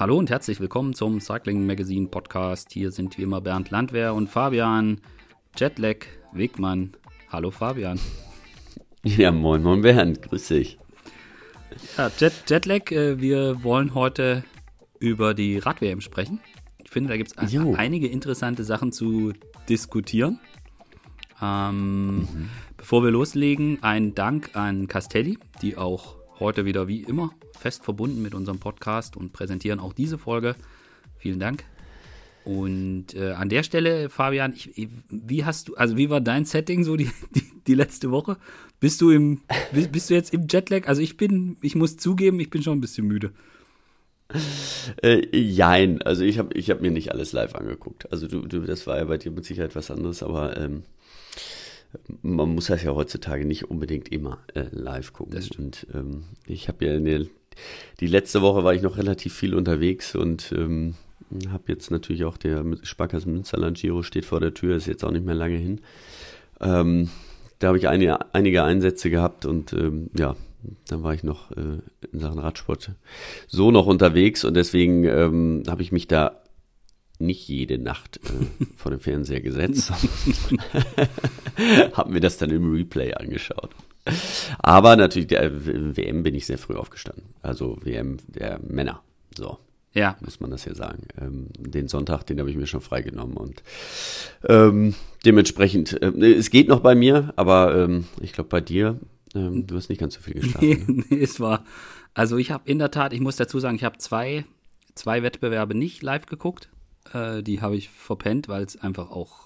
Hallo und herzlich willkommen zum Cycling Magazine Podcast. Hier sind wie immer Bernd Landwehr und Fabian Jetlag Wegmann. Hallo Fabian. Ja, moin, moin Bernd, grüß dich. Ja, Jetlag, wir wollen heute über die Rad-WM sprechen. Ich finde, da gibt es einige interessante Sachen zu diskutieren. Bevor wir loslegen, ein Dank an Castelli, die auch heute wieder wie immer fest verbunden mit unserem Podcast und präsentieren auch diese Folge. Vielen Dank. Und an der Stelle, Fabian, wie war dein Setting so die letzte Woche? Bist du jetzt im Jetlag? Also ich muss zugeben, ich bin schon ein bisschen müde. Jein, also ich hab mir nicht alles live angeguckt. Also du, das war ja bei dir mit Sicherheit was anderes, aber man muss das ja heutzutage nicht unbedingt immer live gucken. Das stimmt. Und ich habe ja die letzte Woche war ich noch relativ viel unterwegs und habe jetzt natürlich auch der Sparkasse Münsterland Giro steht vor der Tür, ist jetzt auch nicht mehr lange hin. Da habe ich einige Einsätze gehabt und dann war ich noch in Sachen Radsport so noch unterwegs und deswegen habe ich mich da nicht jede Nacht vor dem Fernseher gesetzt. Hab mir das dann im Replay angeschaut. Aber natürlich, der WM bin ich sehr früh aufgestanden. Also WM der Männer. So. Ja. Muss man das ja sagen. Den Sonntag, den habe ich mir schon freigenommen und dementsprechend, es geht noch bei mir, aber ich glaube bei dir, du hast nicht ganz so viel geschlafen. Nee, es war, also ich habe in der Tat, ich muss dazu sagen, ich habe zwei Wettbewerbe nicht live geguckt. Die habe ich verpennt, weil es einfach auch,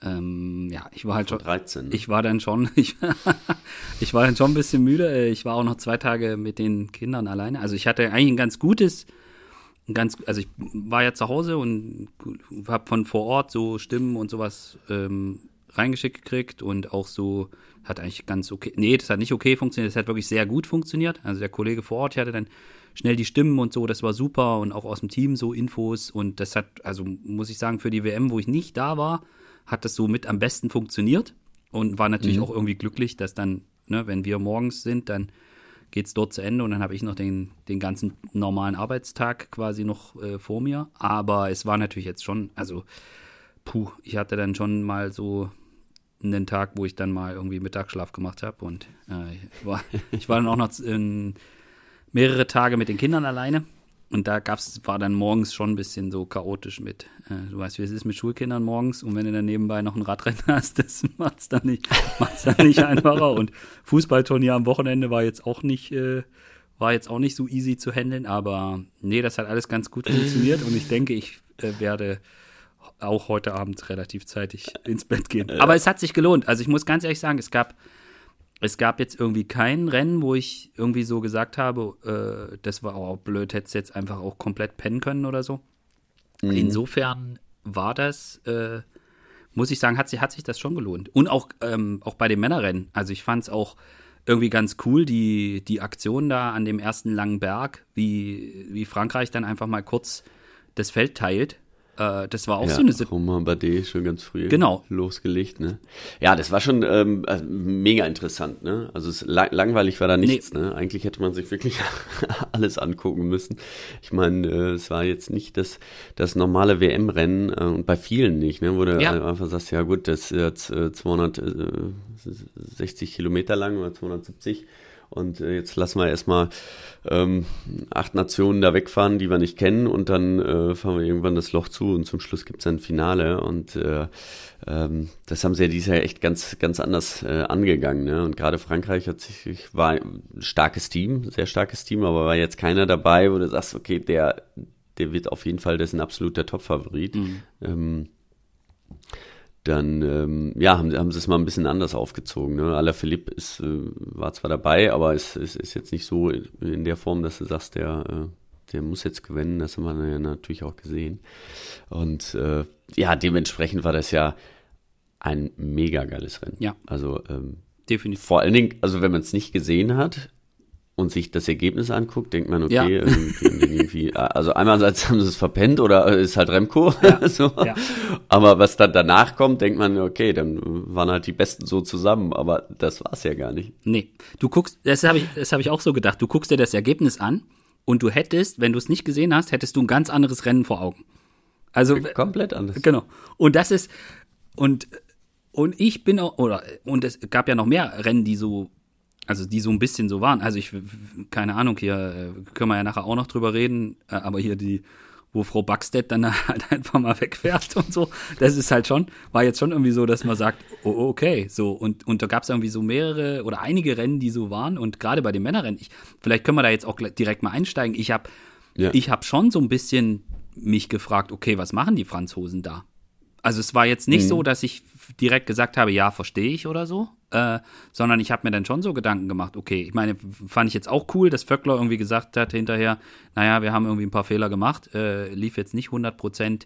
ich war halt schon 13. Ich war dann schon ein bisschen müde. Ich war auch noch 2 Tage mit den Kindern alleine. Also ich hatte eigentlich ich war ja zu Hause und habe von vor Ort so Stimmen und sowas reingeschickt gekriegt und auch so, hat eigentlich ganz okay, nee, das hat nicht okay funktioniert, das hat wirklich sehr gut funktioniert. Also der Kollege vor Ort, der hatte dann schnell die Stimmen und so, das war super und auch aus dem Team so Infos und das hat, also muss ich sagen, für die WM, wo ich nicht da war, hat das so mit am besten funktioniert und war natürlich auch irgendwie glücklich, dass dann, ne, wenn wir morgens sind, dann geht es dort zu Ende und dann habe ich noch den ganzen normalen Arbeitstag quasi noch vor mir, aber es war natürlich jetzt schon, also ich hatte dann schon mal so einen Tag, wo ich dann mal irgendwie Mittagsschlaf gemacht habe und ich war dann auch noch mehrere Tage mit den Kindern alleine und da war dann morgens schon ein bisschen so chaotisch mit, du weißt, wie es ist mit Schulkindern morgens und wenn du dann nebenbei noch ein Radrennen hast, das macht's dann nicht einfacher und Fußballturnier am Wochenende war jetzt auch nicht so easy zu handeln, aber nee, das hat alles ganz gut funktioniert und ich denke, ich werde auch heute Abend relativ zeitig ins Bett gehen. Aber es hat sich gelohnt. Also ich muss ganz ehrlich sagen, es gab jetzt irgendwie kein Rennen, wo ich irgendwie so gesagt habe, das war auch blöd, hättest jetzt einfach auch komplett pennen können oder so. Mhm. Insofern war das, muss ich sagen, hat sich das schon gelohnt. Und auch bei den Männerrennen. Also ich fand es auch irgendwie ganz cool, die Aktion da an dem ersten langen Berg, wie Frankreich dann einfach mal kurz das Feld teilt. Das war auch so eine Romandie schon ganz früh losgelegt, ne? Ja, das war schon mega interessant, ne? Also langweilig war da nichts, ne? Eigentlich hätte man sich wirklich alles angucken müssen. Ich meine, es war jetzt nicht das normale WM-Rennen und bei vielen nicht, ne? Wo du einfach sagst, ja gut, das ist jetzt 260 Kilometer lang oder 270 und jetzt lassen wir erstmal 8 Nationen da wegfahren, die wir nicht kennen und dann fahren wir irgendwann das Loch zu und zum Schluss gibt es ein Finale und das haben sie ja dieses Jahr echt ganz, ganz anders angegangen, ne? Und gerade Frankreich war ein starkes Team, sehr starkes Team, aber war jetzt keiner dabei, wo du sagst, okay, der wird auf jeden Fall, der ist ein absoluter Top-Favorit. Mhm. Dann haben sie es mal ein bisschen anders aufgezogen, ne? Alaphilippe war zwar dabei, aber es ist jetzt nicht so in der Form, dass du sagst, der muss jetzt gewinnen. Das haben wir ja natürlich auch gesehen. Und dementsprechend war das ja ein mega geiles Rennen. Ja, also definitiv. Vor allen Dingen, also wenn man es nicht gesehen hat und sich das Ergebnis anguckt, denkt man, okay, irgendwie, also einerseits haben sie es verpennt oder ist halt Remco. Ja, so. Ja. Aber was dann danach kommt, denkt man, okay, dann waren halt die Besten so zusammen, aber das war es ja gar nicht. Nee, das habe ich auch so gedacht, du guckst dir das Ergebnis an und du hättest, wenn du es nicht gesehen hast, hättest du ein ganz anderes Rennen vor Augen. Also komplett anders. Genau. Und das ist und ich bin auch und es gab ja noch mehr Rennen, die so ein bisschen so waren. Also ich keine Ahnung, hier können wir ja nachher auch noch drüber reden, aber hier die wo Frau Backstedt dann halt einfach mal wegfährt und so. Das ist halt schon, war jetzt schon irgendwie so, dass man sagt, oh, okay, so. Und da gab es irgendwie so mehrere oder einige Rennen, die so waren. Und gerade bei den Männerrennen, vielleicht können wir da jetzt auch direkt mal einsteigen. Ich hab schon so ein bisschen mich gefragt, okay, was machen die Franzosen da? Also es war jetzt nicht so, dass ich direkt gesagt habe, ja, verstehe ich oder so, sondern ich habe mir dann schon so Gedanken gemacht, okay, ich meine, fand ich jetzt auch cool, dass Vöckler irgendwie gesagt hat hinterher, naja, wir haben irgendwie ein paar Fehler gemacht, lief jetzt nicht 100%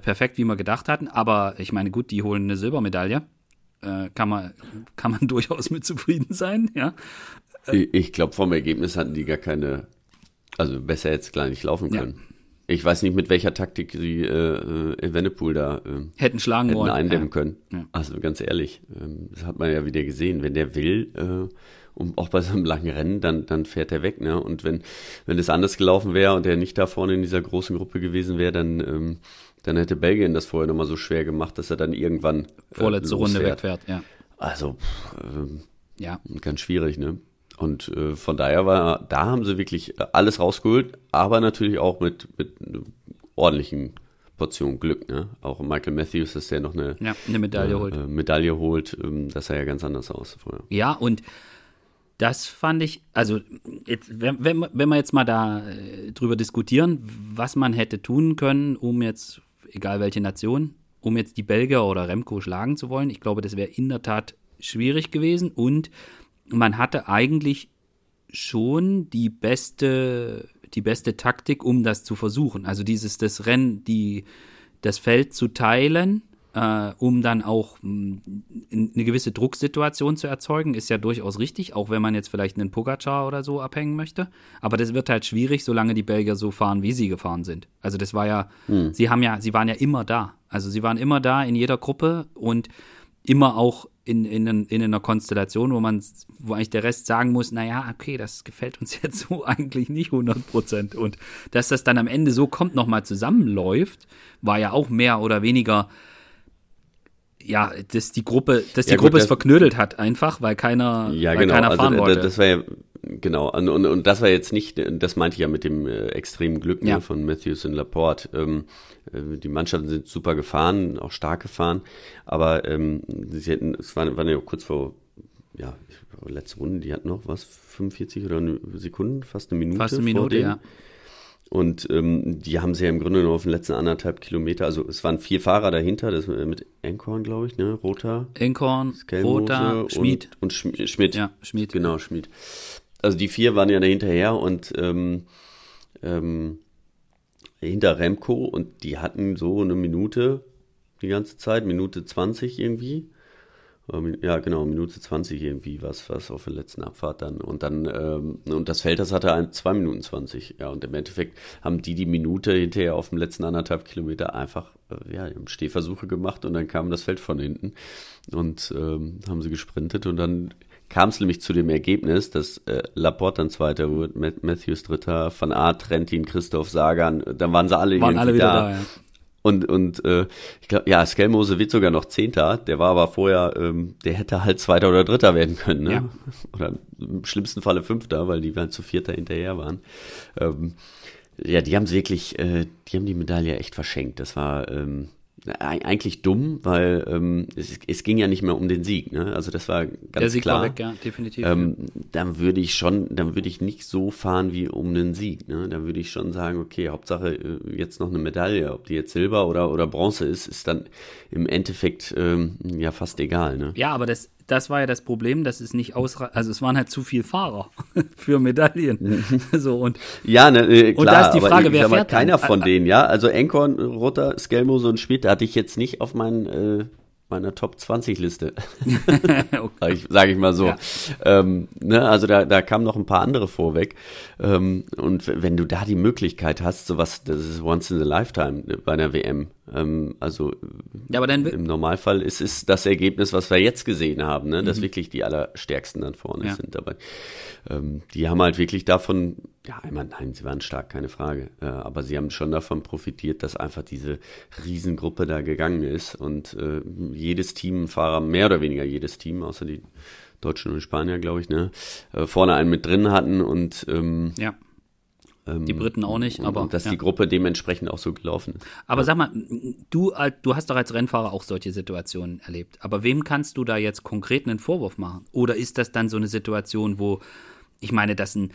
perfekt, wie wir gedacht hatten, aber ich meine, gut, die holen eine Silbermedaille, kann man durchaus mit zufrieden sein, ja. Ich glaube, vom Ergebnis hatten die gar keine, also besser jetzt gar nicht laufen können. Ja. Ich weiß nicht, mit welcher Taktik sie Evenepoel da hätten schlagen wollen, eindämmen können. Ja. Also ganz ehrlich, das hat man ja wieder gesehen. Wenn der will, und auch bei so einem langen Rennen, dann fährt er weg. Ne? Und wenn es anders gelaufen wäre und er nicht da vorne in dieser großen Gruppe gewesen wäre, dann hätte Belgien das vorher nochmal so schwer gemacht, dass er dann irgendwann vorletzte Runde wegfährt. Ja. Also ganz schwierig, ne? Und von daher da haben sie wirklich alles rausgeholt, aber natürlich auch mit einer ordentlichen Portion Glück. Ne? Auch Michael Matthews, dass der noch eine Medaille holt. Das sah ja ganz anders aus vorher. Ja, und das fand ich, also jetzt, wenn wir jetzt mal da drüber diskutieren, was man hätte tun können, um jetzt, egal welche Nation, um jetzt die Belgier oder Remco schlagen zu wollen. Ich glaube, das wäre in der Tat schwierig gewesen und man hatte eigentlich schon die beste Taktik, um das zu versuchen. Also das Rennen, das Feld zu teilen, um dann auch eine gewisse Drucksituation zu erzeugen, ist ja durchaus richtig, auch wenn man jetzt vielleicht einen Pogacar oder so abhängen möchte. Aber das wird halt schwierig, solange die Belgier so fahren, wie sie gefahren sind. Also das war ja, sie waren ja immer da. Also sie waren immer da in jeder Gruppe und immer auch in einer Konstellation, wo eigentlich der Rest sagen muss, naja, okay, das gefällt uns jetzt so eigentlich nicht 100%. Und dass das dann am Ende so kommt, nochmal zusammenläuft, war ja auch mehr oder weniger, ja, dass die Gruppe es verknödelt hat einfach, weil keiner fahren wollte. Das war ja, genau, und das war jetzt nicht, das meinte ich ja mit dem extremen Glück von Matthews und Laporte. Die Mannschaften sind super gefahren, auch stark gefahren, aber es waren ja auch kurz vor, ja, letzte Runde, die hatten noch 45 oder eine Sekunde, fast eine Minute, ja. Und die haben sie ja im Grunde nur auf den letzten 1,5 Kilometer, also es waren 4 Fahrer dahinter, das mit Enkhorn, glaube ich, ne, Rotter. Enkhorn, Roter, Schmidt. Und Schmidt. Ja, Schmidt. Genau, ja. Schmidt. Also die 4 waren ja dahinterher und hinter Remco und die hatten so eine Minute die ganze Zeit, Minute 20 irgendwie. Ja, genau, Minute 20 irgendwie, was auf der letzten Abfahrt dann. Und dann, und das Feld, das hatte 2 Minuten 20. Ja, und im Endeffekt haben die Minute hinterher auf dem letzten 1,5 Kilometer einfach, haben Stehversuche gemacht und dann kam das Feld von hinten und haben sie gesprintet und dann kam es nämlich zu dem Ergebnis, dass Laporte dann Zweiter wird, Matthews Dritter, Van Aert, Trentin, Christoph, Sagan, dann waren sie alle wieder da. Ja. Und ich glaube, ja, Skjelmose wird sogar noch Zehnter, der war aber vorher, der hätte halt Zweiter oder Dritter werden können, ne? Ja. Oder im schlimmsten Falle Fünfter, weil die halt zu Vierter hinterher waren. Ja, die haben es wirklich, die haben die Medaille echt verschenkt, das war eigentlich dumm, weil es ging ja nicht mehr um den Sieg, ne? Also das war ganz klar. Der Sieg war weg, ja, definitiv. Dann würde ich nicht so fahren wie um den Sieg, ne? Dann würde ich schon sagen, okay, Hauptsache jetzt noch eine Medaille, ob die jetzt Silber oder Bronze ist dann im Endeffekt ja fast egal, ne? Ja, aber das war ja das Problem, dass es nicht ausreicht, also es waren halt zu viele Fahrer für Medaillen. So, und ja, klar, und da ist die Frage, wer fährt keiner dann? Von denen, ja, also Enkhorn, Rotter, Skjelmose und Schmidt hatte ich jetzt nicht auf meiner Top-20-Liste, okay. Sag ich mal so. Ja. Ne, also da kamen noch ein paar andere vorweg. Und wenn du da die Möglichkeit hast, sowas, das ist once in a lifetime bei einer WM, Also ja, aber dann im Normalfall ist es das Ergebnis, was wir jetzt gesehen haben, ne? Dass wirklich die Allerstärksten dann vorne sind. Aber die haben halt wirklich davon, ja, einmal, nein, sie waren stark, keine Frage, aber sie haben schon davon profitiert, dass einfach diese Riesengruppe da gegangen ist und jedes Team, Fahrer, mehr oder weniger jedes Team, außer die Deutschen und Spanier, glaube ich, ne, vorne einen mit drin hatten und die Briten auch nicht, aber und dass die Gruppe dementsprechend auch so gelaufen ist. Aber sag mal, du hast doch als Rennfahrer auch solche Situationen erlebt. Aber wem kannst du da jetzt konkret einen Vorwurf machen? Oder ist das dann so eine Situation, wo, ich meine, dass ein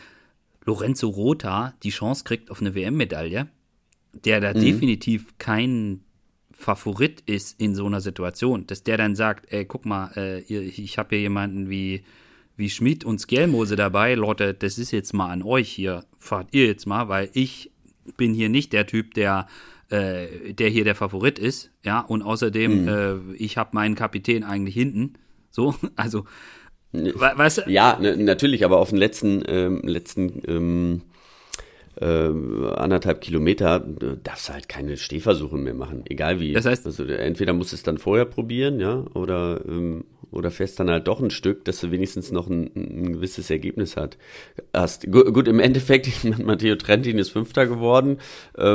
Lorenzo Rota die Chance kriegt auf eine WM-Medaille, der da definitiv kein Favorit ist in so einer Situation, dass der dann sagt, ey, guck mal, ich habe hier jemanden wie Schmidt und Skjelmose dabei, Leute, das ist jetzt mal an euch hier, fahrt ihr jetzt mal, weil ich bin hier nicht der Typ, der hier der Favorit ist, ja, und außerdem, ich habe meinen Kapitän eigentlich hinten, so, also, weißt du? Ja, natürlich, aber auf den letzten 1,5 Kilometer darfst du halt keine Stehversuche mehr machen, egal wie. Das heißt, also entweder musst du es dann vorher probieren, ja, oder fährst dann halt doch ein Stück, dass du wenigstens noch ein gewisses Ergebnis hast. Gut, im Endeffekt, Matteo Trentin ist Fünfter geworden. Sie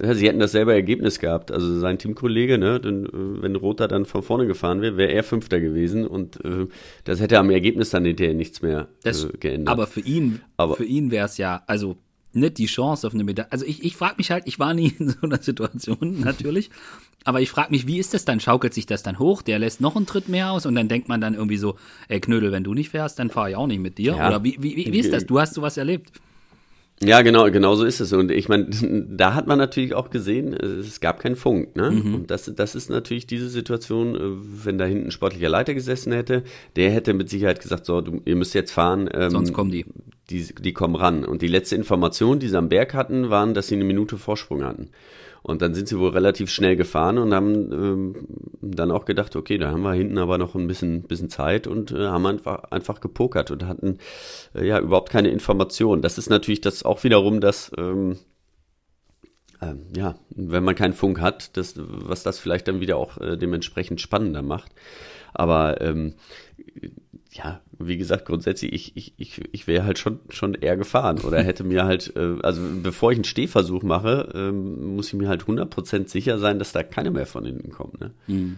hätten dasselbe Ergebnis gehabt. Also sein Teamkollege, ne, wenn Rota dann von vorne gefahren wäre, wäre er Fünfter gewesen. Und das hätte am Ergebnis dann hinterher nichts mehr geändert. Aber für ihn wäre es ja, also nicht die Chance auf eine Medaille. Also ich frage mich halt, ich war nie in so einer Situation natürlich, aber ich frage mich, wie ist das dann? Schaukelt sich das dann hoch? Der lässt noch einen Tritt mehr aus und dann denkt man dann irgendwie so, ey Knödel, wenn du nicht fährst, dann fahre ich auch nicht mit dir. Ja. Oder wie ist das? Du hast sowas erlebt. Ja, genau so ist es. Und ich meine, da hat man natürlich auch gesehen, es gab keinen Funk, ne? Und das ist natürlich diese Situation, wenn da hinten ein sportlicher Leiter gesessen hätte, der hätte mit Sicherheit gesagt, so, ihr müsst jetzt fahren. Sonst kommen die. Die kommen ran. Und die letzte Information, die sie am Berg hatten, waren, dass sie eine Minute Vorsprung hatten. Und dann sind sie wohl relativ schnell gefahren und haben dann auch gedacht, okay, da haben wir hinten aber noch ein bisschen Zeit und haben einfach gepokert und hatten ja überhaupt keine Informationen. Das ist natürlich das auch wiederum das, ja, wenn man keinen Funk hat, was das vielleicht dann wieder auch dementsprechend spannender macht. Aber ja, wie gesagt, grundsätzlich, ich wäre halt schon eher gefahren oder hätte mir halt, also bevor ich einen Stehversuch mache, muss ich mir halt 100% sicher sein, dass da keiner mehr von hinten kommt. Ne?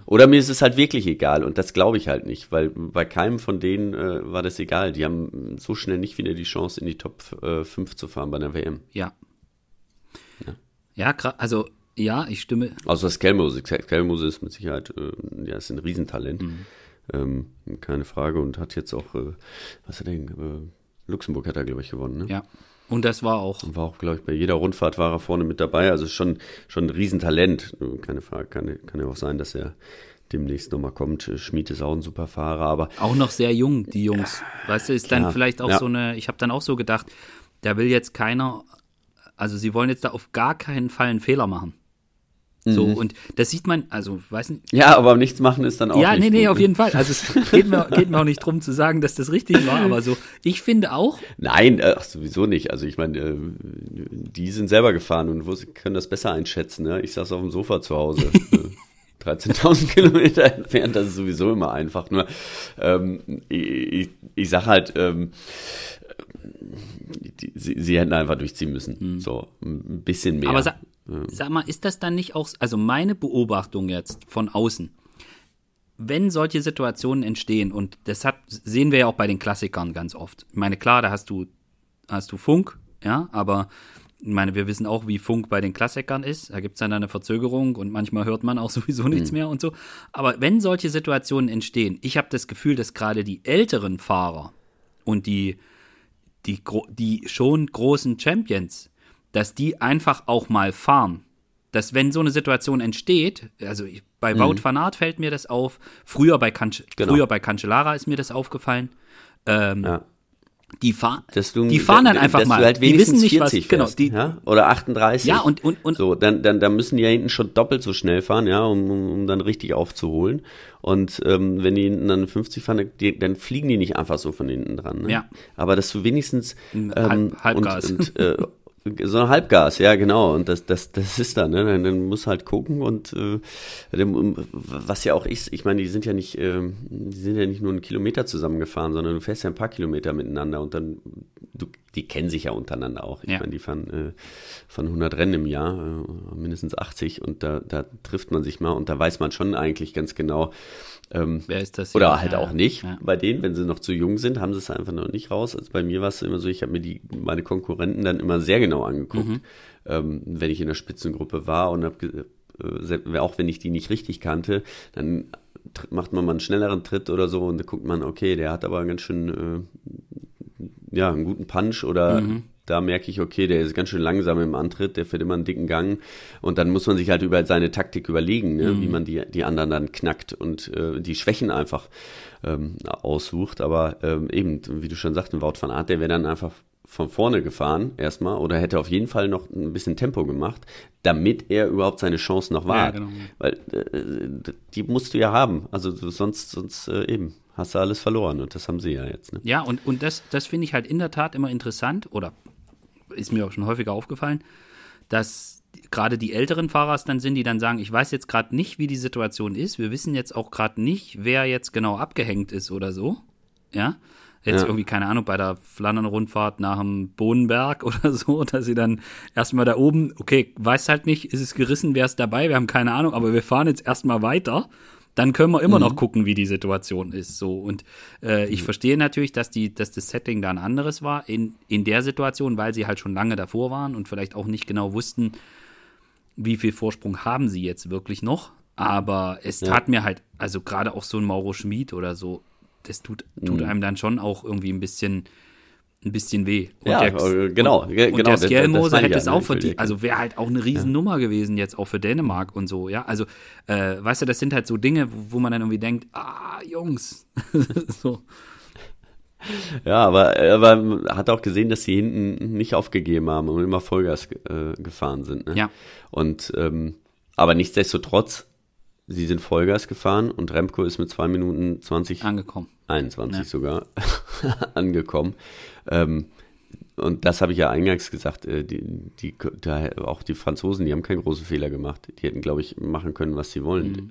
Oder mir ist es halt wirklich egal und das glaube ich halt nicht, weil bei keinem von denen war das egal. Die haben so schnell nicht wieder die Chance, in die Top 5 zu fahren bei der WM. Ja, also ja, ich stimme. Außer Skjelmose. Skjelmose ist mit Sicherheit, ja, ist ein Riesentalent. Keine Frage und hat jetzt auch, was hat er denn, Luxemburg hat er, glaube ich, gewonnen, ne? Ja, und das war auch, glaube ich, bei jeder Rundfahrt war er vorne mit dabei, also schon ein Riesentalent, keine Frage, kann ja auch sein, dass er demnächst nochmal kommt. Schmidt ist auch ein super Fahrer, aber auch noch sehr jung, die Jungs, weißt du, ist klar, dann vielleicht auch so eine, ich habe dann auch so gedacht, da will jetzt keiner, also sie wollen jetzt da auf gar keinen Fall einen Fehler machen. So, und das sieht man, also, weiß nicht. Ja, aber nichts machen ist dann auch nicht gut. Auf jeden Fall. Also, es geht mir auch nicht drum zu sagen, dass das richtig war, aber so, ich finde auch. Nein, sowieso nicht. Also, ich meine, die sind selber gefahren und können das besser einschätzen, ne? Ich saß auf dem Sofa zu Hause. 13.000 Kilometer entfernt, das ist sowieso immer einfach. Nur, ich sag halt, sie hätten einfach durchziehen müssen. So, ein bisschen mehr. Aber sag mal, ist das dann nicht auch, also meine Beobachtung jetzt von außen, wenn solche Situationen entstehen, und deshalb sehen wir ja auch bei den Klassikern ganz oft. Ich meine, klar, da hast du Funk, ja, aber ich meine, wir wissen auch, wie Funk bei den Klassikern ist. Da gibt es dann eine Verzögerung und manchmal hört man auch sowieso nichts mehr und so. Aber wenn solche Situationen entstehen, ich habe das Gefühl, dass gerade die älteren Fahrer und die schon großen Champions, dass die einfach auch mal fahren. Dass wenn so eine Situation entsteht, also bei Wout van Aert fällt mir das auf, früher bei Cancellara ist mir das aufgefallen, die fahren dann einfach mal. Halt die wissen nicht, 40 was. Genau, ja? Oder 38. Ja, und so, dann müssen die ja hinten schon doppelt so schnell fahren, ja, um dann richtig aufzuholen. Und wenn die hinten dann 50 fahren, dann fliegen die nicht einfach so von hinten dran. Ne? Ja. Aber dass du wenigstens Halbgas. So ein Halbgas, ja genau, und das ist dann, ne? Dann muss halt gucken und was ja auch ist, ich meine, die sind ja nicht nur einen Kilometer zusammengefahren, sondern du fährst ja ein paar Kilometer miteinander und dann, die kennen sich ja untereinander auch. Ich meine, die fahren 100 Rennen im Jahr, mindestens 80 und da trifft man sich mal und da weiß man schon eigentlich ganz genau, wer ist das hier? Oder halt auch nicht. Ja. Bei denen, wenn sie noch zu jung sind, haben sie es einfach noch nicht raus. Also bei mir war es immer so, ich habe mir meine Konkurrenten dann immer sehr genau angeguckt, wenn ich in der Spitzengruppe war und auch wenn ich die nicht richtig kannte, dann macht man mal einen schnelleren Tritt oder so und dann guckt man, okay, der hat aber ganz schön einen guten Punch oder da merke ich, okay, der ist ganz schön langsam im Antritt, der fährt immer einen dicken Gang und dann muss man sich halt über seine Taktik überlegen, ne, wie man die anderen dann knackt und die Schwächen einfach aussucht, aber eben, wie du schon sagst, ein Wout van Aert, der wäre dann einfach von vorne gefahren erstmal oder hätte auf jeden Fall noch ein bisschen Tempo gemacht, damit er überhaupt seine Chance noch wahrt, weil die musst du ja haben, also sonst eben. Hast du alles verloren und das haben sie ja jetzt. Ne? Ja, und das finde ich halt in der Tat immer interessant oder ist mir auch schon häufiger aufgefallen, dass gerade die älteren Fahrer es dann sind, die dann sagen, ich weiß jetzt gerade nicht, wie die Situation ist, wir wissen jetzt auch gerade nicht, wer jetzt genau abgehängt ist oder so. Ja, jetzt irgendwie, keine Ahnung, bei der Flandern-Rundfahrt nach dem Bohnenberg oder so, dass sie dann erstmal da oben, okay, weiß halt nicht, ist es gerissen, wer ist dabei, wir haben keine Ahnung, aber wir fahren jetzt erstmal weiter. Dann können wir immer noch gucken, wie die Situation ist. So. Und ich verstehe natürlich, dass das Setting da ein anderes war in der Situation, weil sie halt schon lange davor waren und vielleicht auch nicht genau wussten, wie viel Vorsprung haben sie jetzt wirklich noch. Aber es tat mir halt, also gerade auch so ein Mauro Schmidt oder so, das tut einem dann schon auch irgendwie ein bisschen weh. Und ja, genau. Der Skjelmose hätte es auch verdient. Also wäre halt auch eine Riesennummer gewesen jetzt auch für Dänemark und so. Ja, also, weißt du, das sind halt so Dinge, wo man dann irgendwie denkt, Jungs. so. Ja, aber man hat auch gesehen, dass sie hinten nicht aufgegeben haben und immer Vollgas gefahren sind. Ne? Ja. Und, aber nichtsdestotrotz, sie sind Vollgas gefahren und Remco ist mit 2 Minuten 20 angekommen. 21 sogar angekommen. Und das habe ich ja eingangs gesagt, auch die Franzosen, die haben keinen großen Fehler gemacht. Die hätten, glaube ich, machen können, was sie wollen.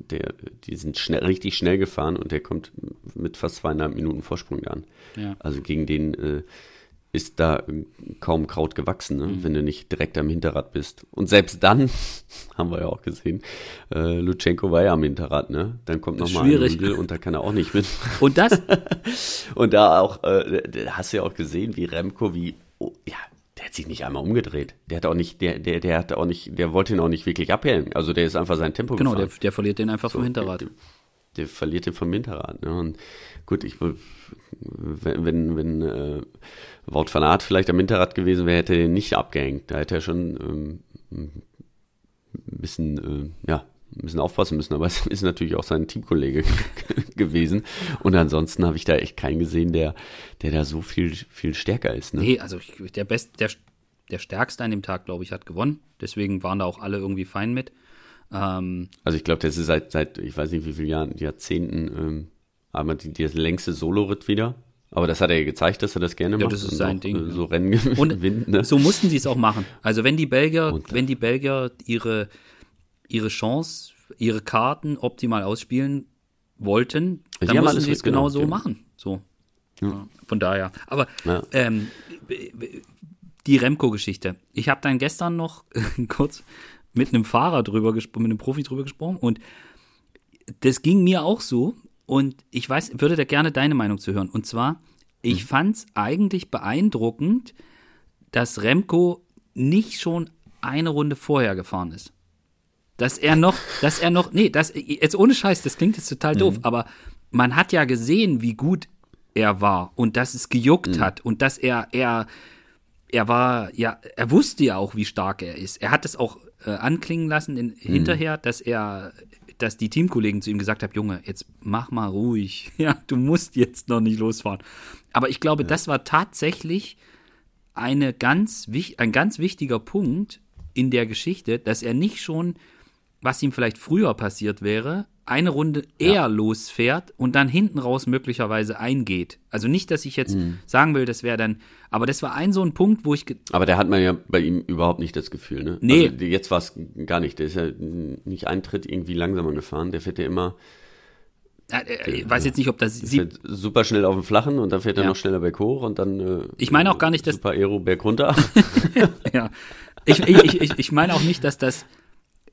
Die sind richtig schnell gefahren und der kommt mit fast 2,5 Minuten Vorsprung an. Ja. Also gegen den ist da kaum Kraut gewachsen, ne? Wenn du nicht direkt am Hinterrad bist. Und selbst dann, haben wir ja auch gesehen, Lutsenko war ja am Hinterrad, ne? Dann kommt nochmal ein Rüdel und da kann er auch nicht mit. Und das? und da auch, hast du ja auch gesehen, wie Remco, der hat sich nicht einmal umgedreht. Der wollte ihn auch nicht wirklich abhängen. Also der ist einfach sein Tempo gefahren. Genau, der verliert den einfach vom Hinterrad. Der verliert den vom Hinterrad. Ne? Und gut, wenn Wout van Aert vielleicht am Hinterrad gewesen wäre, hätte er den nicht abgehängt. Da hätte er schon ein bisschen aufpassen müssen. Aber es ist natürlich auch sein Teamkollege gewesen. Und ansonsten habe ich da echt keinen gesehen, der da so viel, viel stärker ist. Ne? Nee, also der Stärkste an dem Tag, glaube ich, hat gewonnen. Deswegen waren da auch alle irgendwie fein mit. Also ich glaube, das ist seit ich weiß nicht wie vielen Jahren, Jahrzehnten, aber das längste Solo-Ritt wieder. Aber das hat er ja gezeigt, dass er das gerne macht. Das ist sein Ding. So Rennen gewinnt. Ne? So mussten sie es auch machen. Also wenn die Belgier ihre Chance, ihre Karten optimal ausspielen wollten, dann mussten sie es genau so machen. So. Ja. Von daher. Aber die Remco-Geschichte. Ich habe dann gestern noch kurz mit einem Fahrer drüber gesprochen, mit einem Profi drüber gesprochen und das ging mir auch so und ich weiß, würde da gerne deine Meinung zu hören und zwar, ich fand es eigentlich beeindruckend, dass Remco nicht schon eine Runde vorher gefahren ist. Jetzt ohne Scheiß, das klingt jetzt total doof, aber man hat ja gesehen, wie gut er war und dass es gejuckt hat und dass er wusste ja auch, wie stark er ist. Er hat es auch anklingen lassen hinterher, dass die Teamkollegen zu ihm gesagt haben, Junge, jetzt mach mal ruhig. Ja, du musst jetzt noch nicht losfahren. Aber ich glaube, das war tatsächlich ein ganz wichtiger Punkt in der Geschichte, dass er nicht schon was ihm vielleicht früher passiert wäre, eine Runde eher losfährt und dann hinten raus möglicherweise eingeht. Also nicht, dass ich jetzt sagen will, das wäre dann, aber das war ein so ein Punkt, wo ich... Aber da hat man ja bei ihm überhaupt nicht das Gefühl, ne? Nee. Also jetzt war es gar nicht, der ist ja nicht einen Tritt irgendwie langsamer gefahren, der fährt ja immer... Ich weiß jetzt nicht, ob das... Fährt super schnell auf dem Flachen und dann fährt er noch schneller berg hoch und dann... ich meine auch gar nicht, dass... Super Aero berg runter. Ja. Ich meine auch nicht, dass das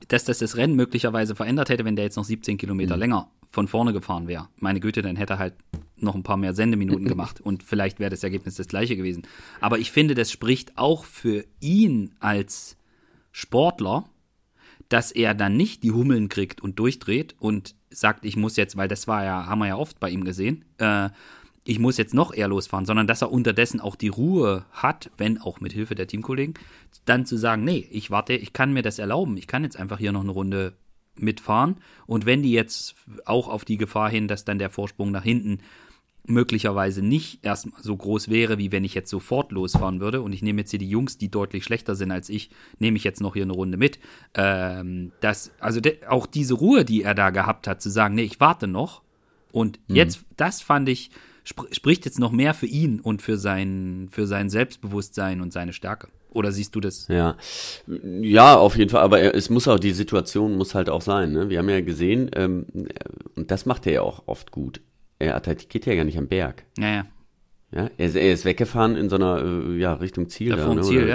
das Rennen möglicherweise verändert hätte, wenn der jetzt noch 17 Kilometer länger von vorne gefahren wäre. Meine Güte, dann hätte er halt noch ein paar mehr Sendeminuten gemacht und vielleicht wäre das Ergebnis das gleiche gewesen. Aber ich finde, das spricht auch für ihn als Sportler, dass er dann nicht die Hummeln kriegt und durchdreht und sagt, ich muss jetzt, weil das war ja, haben wir ja oft bei ihm gesehen, ich muss jetzt noch eher losfahren, sondern dass er unterdessen auch die Ruhe hat, wenn auch mit Hilfe der Teamkollegen, dann zu sagen, nee, ich warte, ich kann mir das erlauben, ich kann jetzt einfach hier noch eine Runde mitfahren und wenn die jetzt auch auf die Gefahr hin, dass dann der Vorsprung nach hinten möglicherweise nicht erstmal so groß wäre, wie wenn ich jetzt sofort losfahren würde und ich nehme jetzt hier die Jungs, die deutlich schlechter sind als ich, nehme ich jetzt noch hier eine Runde mit. Auch diese Ruhe, die er da gehabt hat, zu sagen, nee, ich warte noch und jetzt, das fand ich, spricht jetzt noch mehr für ihn und für sein Selbstbewusstsein und seine Stärke. Oder siehst du das? Ja, auf jeden Fall. Aber es muss auch, die Situation muss halt auch sein. Ne? Wir haben ja gesehen, und das macht er ja auch oft gut. Er attackiert ja gar nicht am Berg. Naja. Ja, er ist weggefahren in so einer Richtung Ziel. Da vor dem Ziel,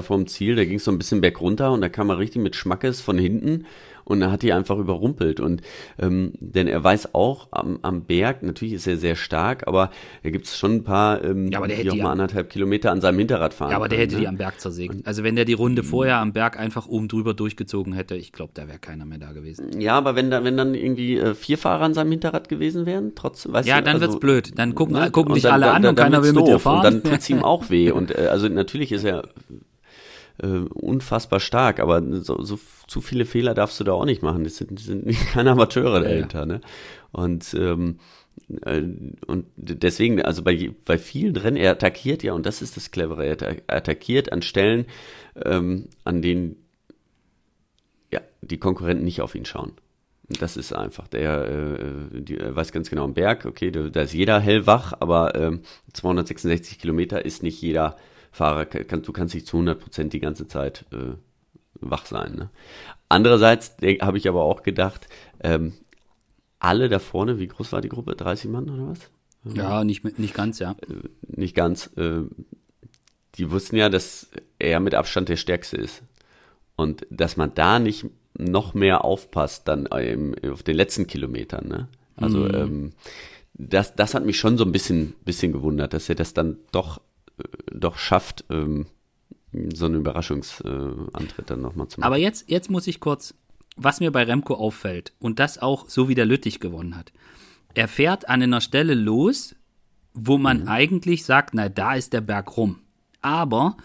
vor dem Ziel, da ging es so ein bisschen berg runter und da kam er richtig mit Schmackes von hinten und da hat die einfach überrumpelt. Und denn er weiß auch, am Berg, natürlich ist er sehr stark, aber da gibt es schon ein paar, die auch mal 1,5 Kilometer an seinem Hinterrad fahren. Ja, aber der hätte die am Berg zersägt. Also wenn der die Runde vorher am Berg einfach oben drüber durchgezogen hätte, ich glaube, da wäre keiner mehr da gewesen. Ja, aber wenn dann irgendwie 4 Fahrer an seinem Hinterrad gewesen wären, trotzdem, weißt du, dann wird's blöd. Dann gucken dich alle an und keiner will mit dir fahren. Und dann tut's ihm auch weh. Und also natürlich ist er unfassbar stark, aber so zu viele Fehler darfst du da auch nicht machen. Das sind keine Amateure dahinter. Ne? Und deswegen, also bei vielen Rennen, er attackiert ja, und das ist das Clevere, er attackiert an Stellen, an denen die Konkurrenten nicht auf ihn schauen. Das ist einfach, der weiß ganz genau am Berg, okay, da ist jeder hellwach, aber 266 Kilometer ist nicht jeder Fahrer, du kannst nicht zu 100% die ganze Zeit wach sein. Ne? Andererseits habe ich aber auch gedacht, alle da vorne, wie groß war die Gruppe, 30 Mann oder was? Ja, nicht ganz, ja. Nicht ganz. Die wussten ja, dass er mit Abstand der Stärkste ist. Und dass man da nicht noch mehr aufpasst dann auf den letzten Kilometern. Ne? Also das hat mich schon so ein bisschen gewundert, dass er das dann doch schafft, so einen Überraschungsantritt dann nochmal zu machen. Aber jetzt muss ich kurz, was mir bei Remco auffällt, und das auch so wie der Lüttich gewonnen hat, er fährt an einer Stelle los, wo man eigentlich sagt, na, da ist der Berg rum. Aber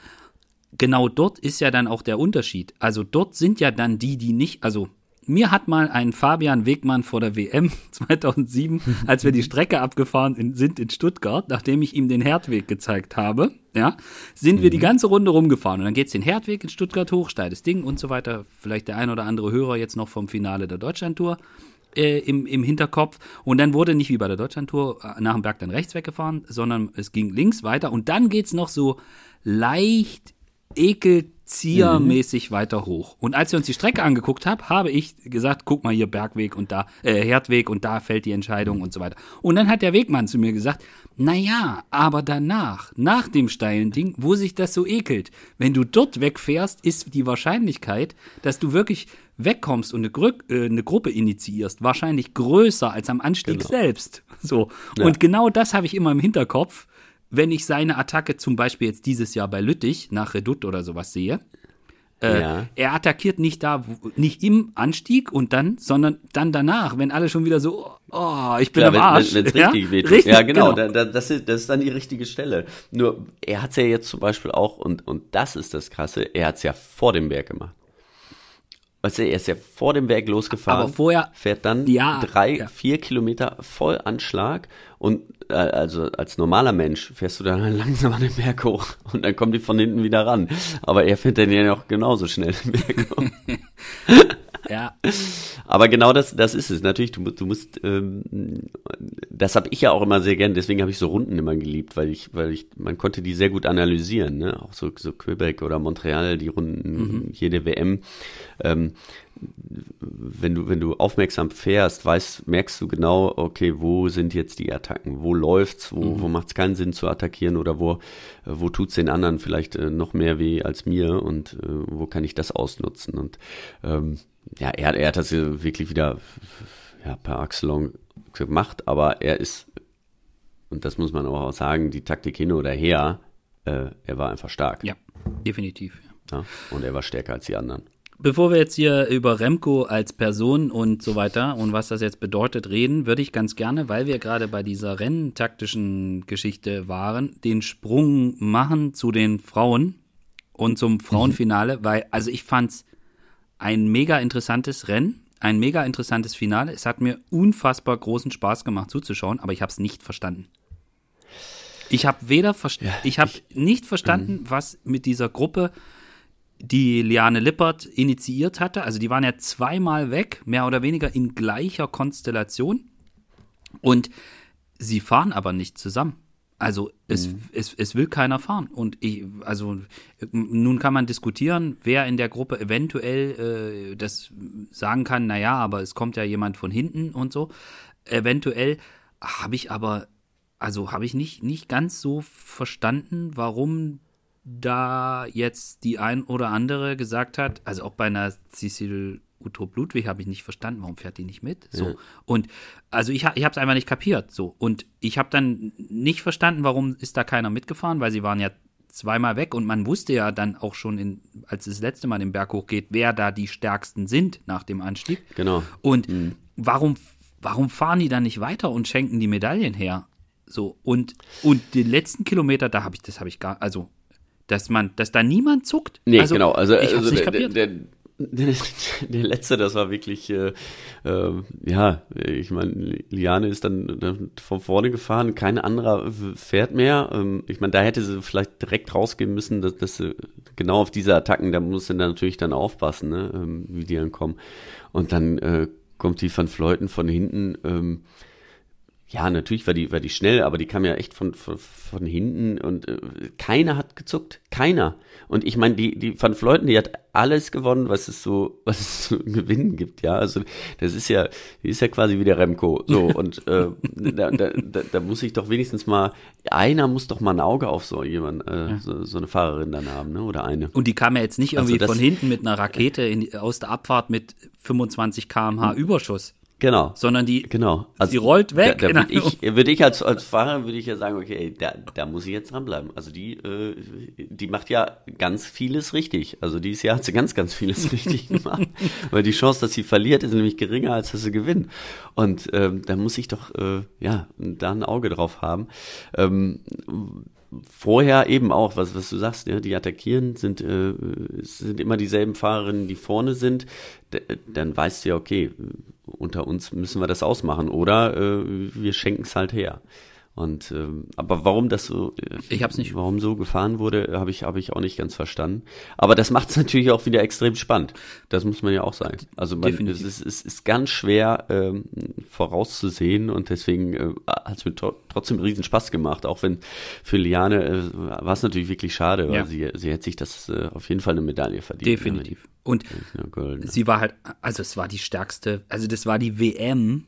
genau dort ist ja dann auch der Unterschied. Also dort sind ja dann die nicht, also mir hat mal ein Fabian Wegmann vor der WM 2007, als wir die Strecke abgefahren sind in Stuttgart, nachdem ich ihm den Herdweg gezeigt habe, sind wir die ganze Runde rumgefahren. Und dann geht es den Herdweg in Stuttgart hoch, steiles Ding und so weiter. Vielleicht der ein oder andere Hörer jetzt noch vom Finale der Deutschlandtour im Hinterkopf. Und dann wurde nicht wie bei der Deutschlandtour nach dem Berg dann rechts weggefahren, sondern es ging links weiter. Und dann geht es noch so leicht ekelziermäßig weiter hoch. Und als wir uns die Strecke angeguckt haben, habe ich gesagt, guck mal hier Bergweg und da, Herdweg und da fällt die Entscheidung und so weiter. Und dann hat der Wegmann zu mir gesagt, naja, aber danach, nach dem steilen Ding, wo sich das so ekelt, wenn du dort wegfährst, ist die Wahrscheinlichkeit, dass du wirklich wegkommst und eine Gruppe initiierst, wahrscheinlich größer als am Anstieg selbst. So. Ja. Und genau das habe ich immer im Hinterkopf, wenn ich seine Attacke zum Beispiel jetzt dieses Jahr bei Lüttich nach Redoute oder sowas sehe, er attackiert nicht da, nicht im Anstieg und dann, sondern dann danach, wenn alle schon wieder so, oh, ich bin am Arsch. Wenn's richtig wehtut. Ja, genau. Das ist dann die richtige Stelle. Nur, er hat es ja jetzt zum Beispiel auch, und das ist das Krasse, er hat es ja vor dem Berg gemacht. Weißt du, er ist ja vor dem Berg losgefahren, aber vorher, fährt dann 4 Kilometer voll Anschlag und also als normaler Mensch fährst du dann langsam an den Berg hoch und dann kommen die von hinten wieder ran. Aber er fährt dann ja auch genauso schnell den Berg hoch. Ja. Aber genau das ist es. Natürlich, du musst, das habe ich ja auch immer sehr gern, deswegen habe ich so Runden immer geliebt, weil man konnte die sehr gut analysieren, ne? Auch so Quebec oder Montreal, die Runden, jede WM. Wenn du aufmerksam fährst, merkst du genau, okay, wo sind jetzt die Attacken, wo läuft's, wo macht's keinen Sinn zu attackieren oder wo tut's den anderen vielleicht noch mehr weh als mir und wo kann ich das ausnutzen? Und ja, er hat das wirklich wieder per Axelon gemacht, aber er ist, und das muss man auch sagen, die Taktik hin oder her, er war einfach stark. Ja, definitiv. Ja, und er war stärker als die anderen. Bevor wir jetzt hier über Remco als Person und so weiter und was das jetzt bedeutet reden, würde ich ganz gerne, weil wir gerade bei dieser renntaktischen Geschichte waren, den Sprung machen zu den Frauen und zum Frauenfinale, weil, also ich fand's ein mega interessantes Rennen, ein mega interessantes Finale. Es hat mir unfassbar großen Spaß gemacht zuzuschauen, aber ich habe es nicht verstanden. Ich habe nicht verstanden, was mit dieser Gruppe die Liane Lippert initiiert hatte. Also die waren ja zweimal weg, mehr oder weniger in gleicher Konstellation. Und sie fahren aber nicht zusammen. Also es will keiner fahren. Und nun kann man diskutieren, wer in der Gruppe eventuell das sagen kann, naja, aber es kommt ja jemand von hinten und so. Eventuell habe ich nicht ganz so verstanden, warum da jetzt die ein oder andere gesagt hat, also auch bei einer Cecilie Uttrup Ludwig habe ich nicht verstanden, warum fährt die nicht mit? So. Ja. Und also ich habe es einfach nicht kapiert. So. Und ich habe dann nicht verstanden, warum ist da keiner mitgefahren, weil sie waren ja zweimal weg und man wusste ja dann auch schon, als es das letzte Mal den Berg hochgeht, wer da die Stärksten sind nach dem Anstieg. Genau. Und warum fahren die dann nicht weiter und schenken die Medaillen her? So. Und den letzten Kilometer, dass da niemand zuckt. Nee, also, genau. Also nicht kapiert. Der letzte, das war wirklich, ich meine, Liane ist dann von vorne gefahren, kein anderer fährt mehr. Ich meine, da hätte sie vielleicht direkt rausgehen müssen, dass sie genau auf diese Attacken, da muss sie natürlich dann aufpassen, ne, wie die dann kommen. Und dann kommt die Van Vleuten von hinten. Ja, natürlich war die schnell, aber die kam ja echt von hinten und keiner hat gezuckt, keiner. Und ich meine, die Van Vleuten, die hat alles gewonnen, was es so gewinnen gibt, ja. Also das ist ja, die ist ja quasi wie der Remco, so. Und da muss ich doch wenigstens mal, einer muss doch mal ein Auge auf so jemanden, so eine Fahrerin dann haben, ne, oder eine. Und die kam ja jetzt nicht irgendwie von hinten mit einer Rakete aus der Abfahrt mit 25 km/h Überschuss. Genau. Sondern sie rollt weg. Da würde ich als Fahrer würde ich ja sagen, okay, da muss ich jetzt dranbleiben. Also die macht ja ganz vieles richtig. Also dieses Jahr hat sie ganz, ganz vieles richtig gemacht. Weil die Chance, dass sie verliert, ist nämlich geringer, als dass sie gewinnt. Und da muss ich doch da ein Auge drauf haben. Vorher eben auch, was du sagst, ja, die attackieren, sind immer dieselben Fahrerinnen, die vorne sind, dann weißt du ja, okay, unter uns müssen wir das ausmachen oder wir schenken es halt her. Und aber warum das so, warum so gefahren wurde, habe ich auch nicht ganz verstanden. Aber das macht es natürlich auch wieder extrem spannend. Das muss man ja auch sagen. Also es ist ganz schwer vorauszusehen und deswegen hat es mir trotzdem riesen Spaß gemacht. Auch wenn für Liane war es natürlich wirklich schade, weil sie hätte sich das auf jeden Fall eine Medaille verdient. Definitiv. Und sie war halt, also es war die stärkste, also das war die WM,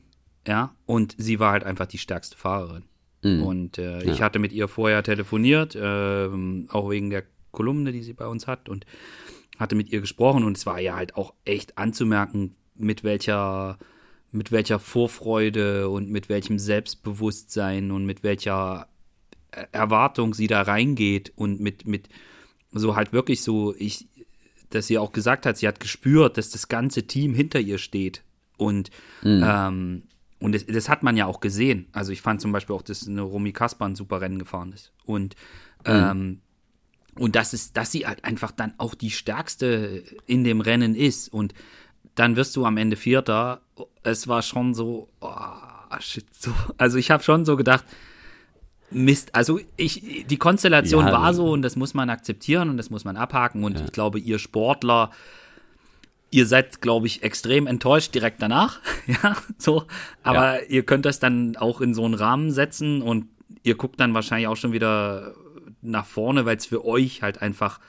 ja, und sie war halt einfach die stärkste Fahrerin. Und ich hatte mit ihr vorher telefoniert, auch wegen der Kolumne, die sie bei uns hat, und hatte mit ihr gesprochen. Und es war ja halt auch echt anzumerken, mit welcher Vorfreude und mit welchem Selbstbewusstsein und mit welcher Erwartung sie da reingeht und mit so halt wirklich so, dass sie auch gesagt hat, sie hat gespürt, dass das ganze Team hinter ihr steht. Und das hat man ja auch gesehen. Also ich fand zum Beispiel auch, dass eine Romy Kasper ein super Rennen gefahren ist. Und dass sie halt einfach dann auch die Stärkste in dem Rennen ist. Und dann wirst du am Ende Vierter. Es war schon so, oh, shit. So. Also ich habe schon so gedacht, Mist. Also die Konstellation war so und das muss man akzeptieren und das muss man abhaken. Und ich glaube, ihr Sportler Ihr seid, glaube ich, extrem enttäuscht direkt danach, ja, so. Aber ja, ihr könnt das dann auch in so einen Rahmen setzen und ihr guckt dann wahrscheinlich auch schon wieder nach vorne, weil es für euch halt einfach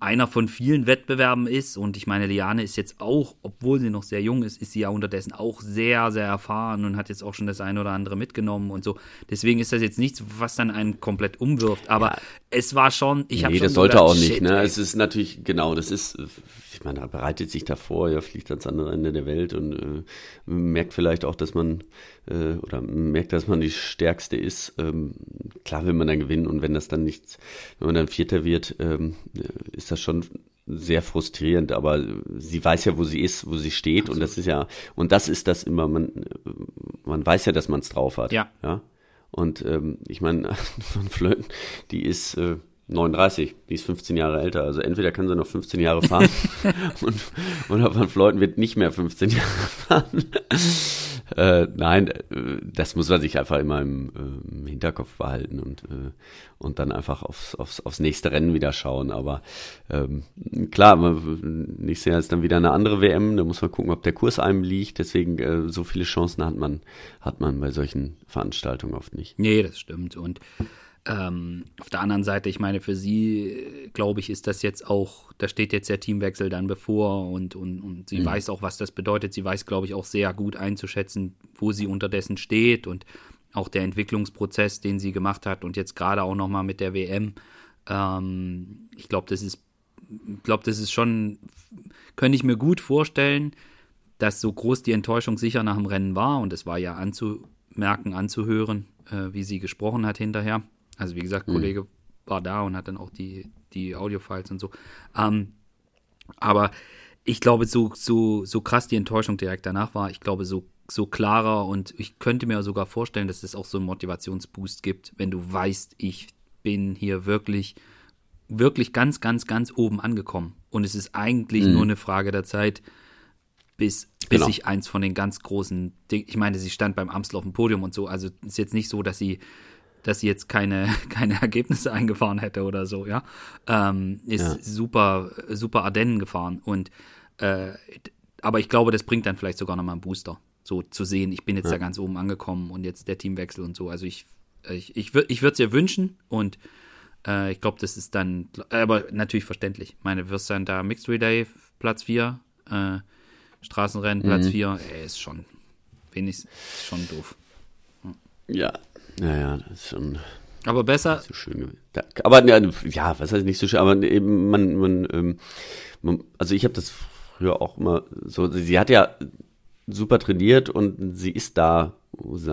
einer von vielen Wettbewerben ist. Und ich meine, Liane ist jetzt auch, obwohl sie noch sehr jung ist, ist sie ja unterdessen auch sehr, sehr erfahren und hat jetzt auch schon das eine oder andere mitgenommen und so. Deswegen ist das jetzt nichts, was dann einen komplett umwirft. Aber ja, es war schon, das sollte gedacht, auch nicht, Shit, ne? Ey. Es ist natürlich, genau, das ist, ich meine, er bereitet sich davor, er fliegt ans andere Ende der Welt und merkt vielleicht auch, dass man, dass man die Stärkste ist. Klar will man dann gewinnen, und wenn das dann nichts, wenn man dann Vierter wird, ist das schon sehr frustrierend, aber sie weiß ja, wo sie ist, wo sie steht. Absolut. Und das ist ja, und das ist das immer, man weiß ja, dass man es drauf hat. Ja, ja? Und ich meine, Van Vleuten, die ist 39, die ist 15 Jahre älter, also entweder kann sie noch 15 Jahre fahren oder Van Vleuten wird nicht mehr 15 Jahre fahren. Nein, das muss man sich einfach immer im Hinterkopf behalten und dann einfach aufs nächste Rennen wieder schauen. Aber klar, nächstes Jahr ist dann wieder eine andere WM, da muss man gucken, ob der Kurs einem liegt. Deswegen so viele Chancen hat man bei solchen Veranstaltungen oft nicht. Nee, das stimmt. Und auf der anderen Seite, ich meine, für sie, glaube ich, ist das jetzt auch, da steht jetzt der Teamwechsel dann bevor und sie weiß auch, was das bedeutet. Sie weiß, glaube ich, auch sehr gut einzuschätzen, wo sie unterdessen steht und auch der Entwicklungsprozess, den sie gemacht hat und jetzt gerade auch nochmal mit der WM. Ich glaube, das ist schon, könnte ich mir gut vorstellen, dass so groß die Enttäuschung sicher nach dem Rennen war, und es war ja anzuhören, wie sie gesprochen hat hinterher. Also wie gesagt, Kollege war da und hat dann auch die Audiofiles und so. Aber ich glaube, so krass die Enttäuschung direkt danach war, ich glaube, so klarer, und ich könnte mir sogar vorstellen, dass es auch so einen Motivationsboost gibt, wenn du weißt, ich bin hier wirklich, wirklich ganz, ganz, ganz oben angekommen. Und es ist eigentlich nur eine Frage der Zeit, bis ich eins von den ganz großen Dingen, ich meine, sie stand beim Amstel auf dem Podium und so, also ist jetzt nicht so, dass sie jetzt keine Ergebnisse eingefahren hätte oder so, ja. Super, super Ardennen gefahren. Und aber ich glaube, das bringt dann vielleicht sogar nochmal einen Booster, so zu sehen, ich bin jetzt da ganz oben angekommen und jetzt der Teamwechsel und so. Also ich würde es ihr wünschen, und ich glaube, das ist dann, aber natürlich verständlich. Ich meine, wirst dann da Mixed Relay Platz 4, Straßenrennen Platz 4, ist schon wenigstens schon doof. Ja. Naja, das ist schon. Aber besser. Nicht so schön. Aber ja, was heißt nicht so schön? Aber eben, man also ich habe das früher auch immer so. Sie hat ja super trainiert und sie ist da. Es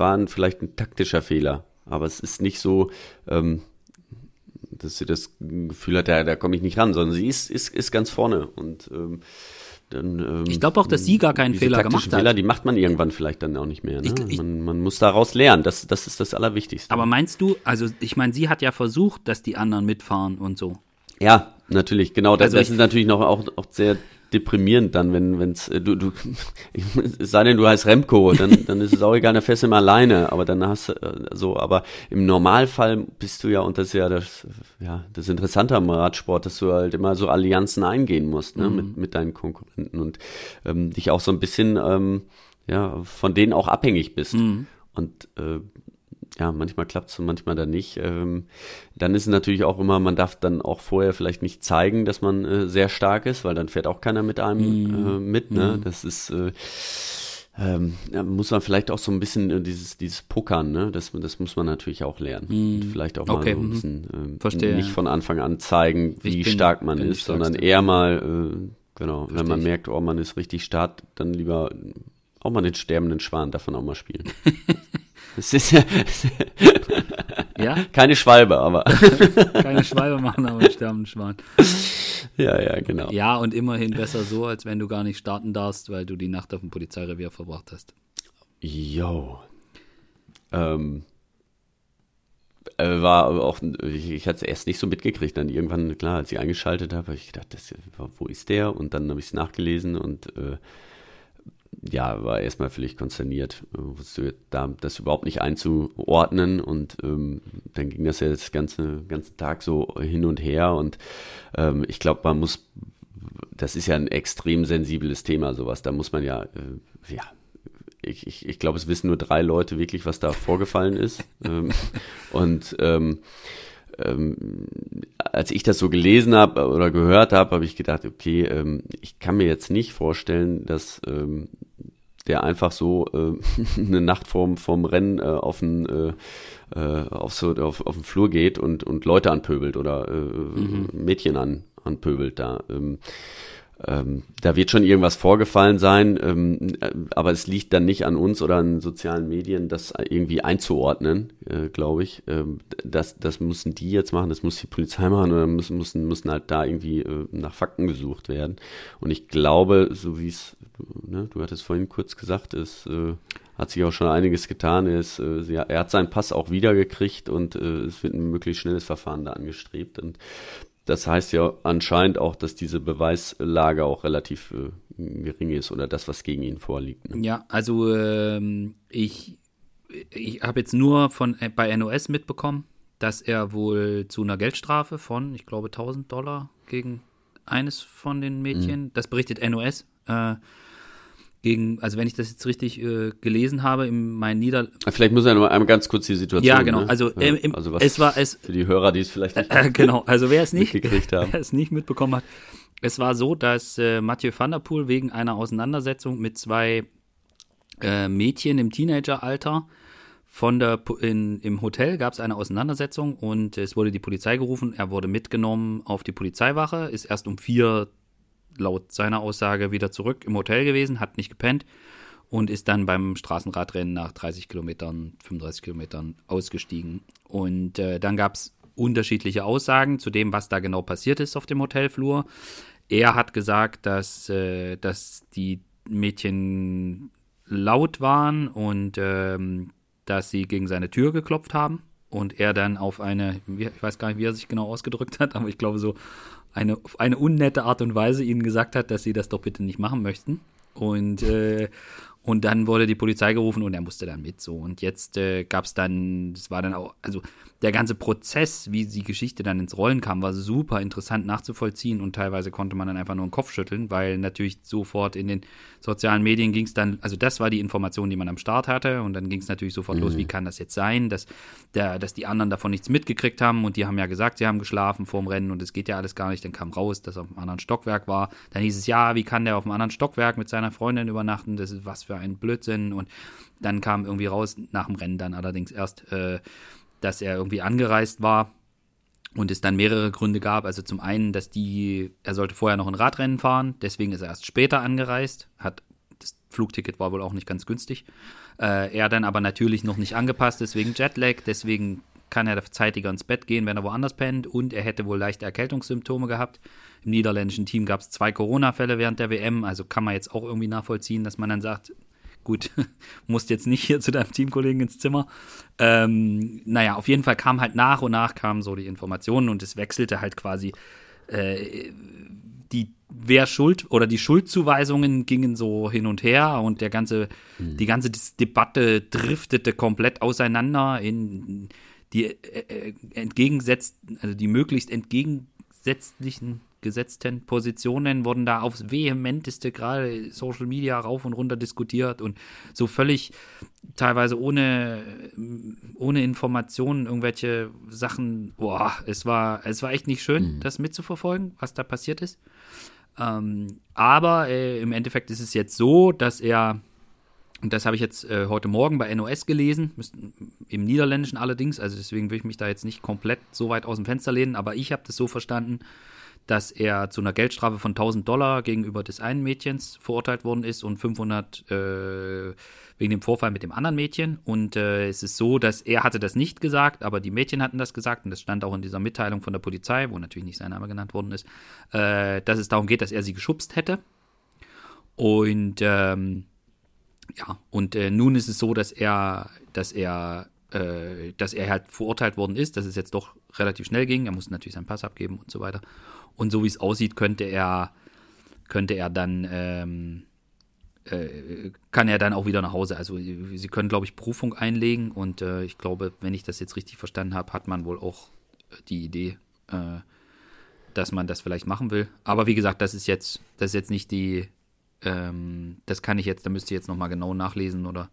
war vielleicht ein taktischer Fehler, aber es ist nicht so, dass sie das Gefühl hat, da komme ich nicht ran, sondern sie ist ganz vorne und. Ich glaube auch, dass sie gar keinen Fehler gemacht hat. Fehler, die macht man irgendwann vielleicht dann auch nicht mehr. Ne? Man muss daraus lernen, das ist das Allerwichtigste. Aber meinst du, also ich meine, sie hat ja versucht, dass die anderen mitfahren und so. Ja, natürlich, genau. Also das ist natürlich noch auch sehr deprimierend dann, wenn es, es sei denn, du heißt Remco, dann ist es auch egal, dann fährst du immer alleine, aber dann hast du, so, aber im Normalfall bist du ja, und das ist ja das Interessante am Radsport, dass du halt immer so Allianzen eingehen musst, ne, mit deinen Konkurrenten und dich auch so ein bisschen, von denen auch abhängig bist. Und, manchmal klappt es und manchmal dann nicht. Dann ist es natürlich auch immer, man darf dann auch vorher vielleicht nicht zeigen, dass man sehr stark ist, weil dann fährt auch keiner mit einem mit. Ne? Das ist, muss man vielleicht auch so ein bisschen dieses Pokern, ne? Das muss man natürlich auch lernen. Und vielleicht auch mal so ein bisschen nicht von Anfang an zeigen, wie stark man ist, sondern eher mal, wenn man merkt, oh, man ist richtig stark, dann lieber auch mal den sterbenden Schwan davon auch mal spielen. Es ist ja keine Schwalbe, aber. Keine Schwalbe machen, aber sterben Schwan. Ja, genau. Ja, und immerhin besser so, als wenn du gar nicht starten darfst, weil du die Nacht auf dem Polizeirevier verbracht hast. Jo. War auch, ich hatte es erst nicht so mitgekriegt, dann irgendwann, klar, als ich eingeschaltet habe, habe ich gedacht, wo ist der? Und dann habe ich es nachgelesen und war erstmal völlig konsterniert, das überhaupt nicht einzuordnen, und dann ging das ja den ganzen Tag so hin und her, und ich glaube, man muss das ist ja ein extrem sensibles Thema, sowas. Da muss man ja, ich glaube, es wissen nur 3 Leute wirklich, was da vorgefallen ist. Als ich das so gelesen habe oder gehört habe, habe ich gedacht, okay, ich kann mir jetzt nicht vorstellen, dass der einfach so eine Nacht vorm Rennen auf den Flur geht und Leute anpöbelt oder Mädchen anpöbelt da. Da wird schon irgendwas vorgefallen sein, aber es liegt dann nicht an uns oder an sozialen Medien, das irgendwie einzuordnen, glaube ich. Das müssen die jetzt machen, das muss die Polizei machen oder müssen halt da irgendwie nach Fakten gesucht werden. Und ich glaube, so wie es, du hattest vorhin kurz gesagt, es hat sich auch schon einiges getan. Er hat seinen Pass auch wiedergekriegt und es wird ein möglichst schnelles Verfahren da angestrebt. Und das heißt ja anscheinend auch, dass diese Beweislage auch relativ gering ist oder das, was gegen ihn vorliegt. Ne? Ja, also ich habe jetzt nur bei NOS mitbekommen, dass er wohl zu einer Geldstrafe von, ich glaube, $1.000 gegen eines von den Mädchen, das berichtet NOS, also wenn ich das jetzt richtig gelesen habe, in meinen Niederlanden. Vielleicht muss er noch einmal ganz kurz die Situation. Ja, genau. Ne? Also was es war es für die Hörer, die es vielleicht nicht genau. Also wer es nicht mitbekommen hat, es war so, dass Mathieu van der Poel wegen einer Auseinandersetzung mit 2 Mädchen im Teenageralter im Hotel gab es eine Auseinandersetzung und es wurde die Polizei gerufen. Er wurde mitgenommen auf die Polizeiwache, ist erst um 4 laut seiner Aussage wieder zurück im Hotel gewesen, hat nicht gepennt und ist dann beim Straßenradrennen nach 35 Kilometern ausgestiegen. Und dann gab es unterschiedliche Aussagen zu dem, was da genau passiert ist auf dem Hotelflur. Er hat gesagt, dass die Mädchen laut waren und dass sie gegen seine Tür geklopft haben und er dann auf eine, ich weiß gar nicht, wie er sich genau ausgedrückt hat, aber ich glaube so, eine unnette Art und Weise ihnen gesagt hat, dass sie das doch bitte nicht machen möchten. Und dann wurde die Polizei gerufen und er musste dann mit. So. Und jetzt gab es dann, das war dann auch, also der ganze Prozess, wie die Geschichte dann ins Rollen kam, war super interessant nachzuvollziehen und teilweise konnte man dann einfach nur den Kopf schütteln, weil natürlich sofort in den sozialen Medien ging es dann, also das war die Information, die man am Start hatte und dann ging es natürlich sofort los, wie kann das jetzt sein, dass die anderen davon nichts mitgekriegt haben und die haben ja gesagt, sie haben geschlafen vorm Rennen und es geht ja alles gar nicht, dann kam raus, dass er auf einem anderen Stockwerk war, dann hieß es, ja, wie kann der auf einem anderen Stockwerk mit seiner Freundin übernachten, das ist was für ein Blödsinn und dann kam irgendwie raus, nach dem Rennen dann allerdings erst, dass er irgendwie angereist war und es dann mehrere Gründe gab, also zum einen, dass er sollte vorher noch ein Radrennen fahren, deswegen ist er erst später angereist, das Flugticket war wohl auch nicht ganz günstig, er dann aber natürlich noch nicht angepasst, deswegen Jetlag, deswegen kann er zeitiger ins Bett gehen, wenn er woanders pennt und er hätte wohl leichte Erkältungssymptome gehabt. Im niederländischen Team gab es 2 Corona-Fälle während der WM, also kann man jetzt auch irgendwie nachvollziehen, dass man dann sagt, gut, musst jetzt nicht hier zu deinem Teamkollegen ins Zimmer. Naja, auf jeden Fall kam halt nach und nach kamen so die Informationen und es wechselte halt quasi die Schuldzuweisungen gingen so hin und her und die ganze Debatte driftete komplett auseinander in die die möglichst entgegensätzlichen gesetzten Positionen wurden da aufs vehementeste gerade Social Media rauf und runter diskutiert und so völlig teilweise ohne Informationen irgendwelche Sachen, es war echt nicht schön, das mitzuverfolgen, was da passiert ist. Aber im Endeffekt ist es jetzt so, dass er, und das habe ich jetzt heute Morgen bei NOS gelesen, im Niederländischen allerdings, also deswegen will ich mich da jetzt nicht komplett so weit aus dem Fenster lehnen, aber ich habe das so verstanden, dass er zu einer Geldstrafe von $1.000 gegenüber des einen Mädchens verurteilt worden ist und $500 wegen dem Vorfall mit dem anderen Mädchen. Und es ist so, dass er hatte das nicht gesagt, aber die Mädchen hatten das gesagt. Und das stand auch in dieser Mitteilung von der Polizei, wo natürlich nicht sein Name genannt worden ist, dass es darum geht, dass er sie geschubst hätte. Und nun ist es so, dass er halt verurteilt worden ist, dass es jetzt doch relativ schnell ging. Er musste natürlich seinen Pass abgeben und so weiter. Und so wie es aussieht, kann er dann auch wieder nach Hause. Also sie können, glaube ich, Berufung einlegen und ich glaube, wenn ich das jetzt richtig verstanden habe, hat man wohl auch die Idee, dass man das vielleicht machen will. Aber wie gesagt, das ist jetzt nicht die, das kann ich jetzt, da müsst ihr jetzt nochmal genau nachlesen, oder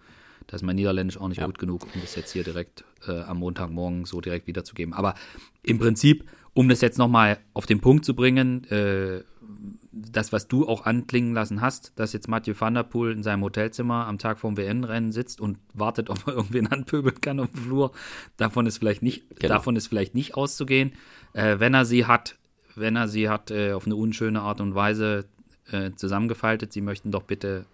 da ist mein Niederländisch auch nicht gut genug, um das jetzt hier direkt am Montagmorgen so direkt wiederzugeben. Aber im Prinzip, um das jetzt nochmal auf den Punkt zu bringen, das, was du auch anklingen lassen hast, dass jetzt Mathieu van der Poel in seinem Hotelzimmer am Tag vorm WM-Rennen sitzt und wartet, ob er irgendwen anpöbeln kann auf dem Flur, davon ist vielleicht nicht auszugehen. Wenn er sie hat auf eine unschöne Art und Weise zusammengefaltet, sie möchten doch bitte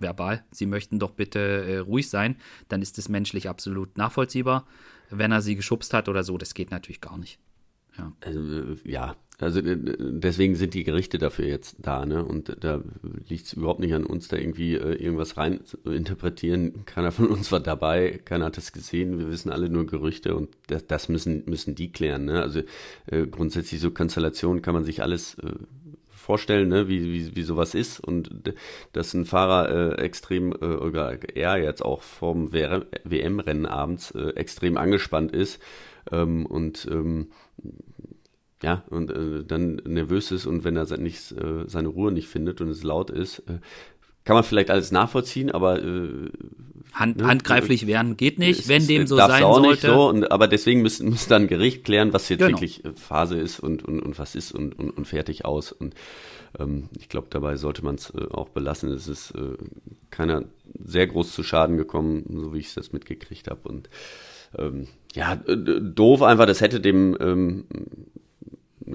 ruhig sein, dann ist das menschlich absolut nachvollziehbar. Wenn er sie geschubst hat oder so, das geht natürlich gar nicht. Ja. Also deswegen sind die Gerichte dafür jetzt da, ne? Und da liegt es überhaupt nicht an uns, da irgendwie irgendwas rein zu interpretieren. Keiner von uns war dabei, keiner hat das gesehen, wir wissen alle nur Gerüchte und das müssen die klären, ne? Also grundsätzlich so Konstellationen kann man sich alles vorstellen, ne? Wie sowas ist, und dass ein Fahrer extrem, oder er jetzt auch vorm WM-Rennen abends extrem angespannt ist und dann nervös ist, und wenn er seine Ruhe nicht findet und es laut ist, kann man vielleicht alles nachvollziehen, aber handgreiflich werden geht nicht, wenn dem so sein auch sollte. Nicht so, aber deswegen muss dann ein Gericht klären, was jetzt wirklich Phase ist und was ist und fertig aus. Und ich glaube, dabei sollte man es auch belassen. Es ist keiner sehr groß zu Schaden gekommen, so wie ich das mitgekriegt habe. Und doof einfach, das hätte dem...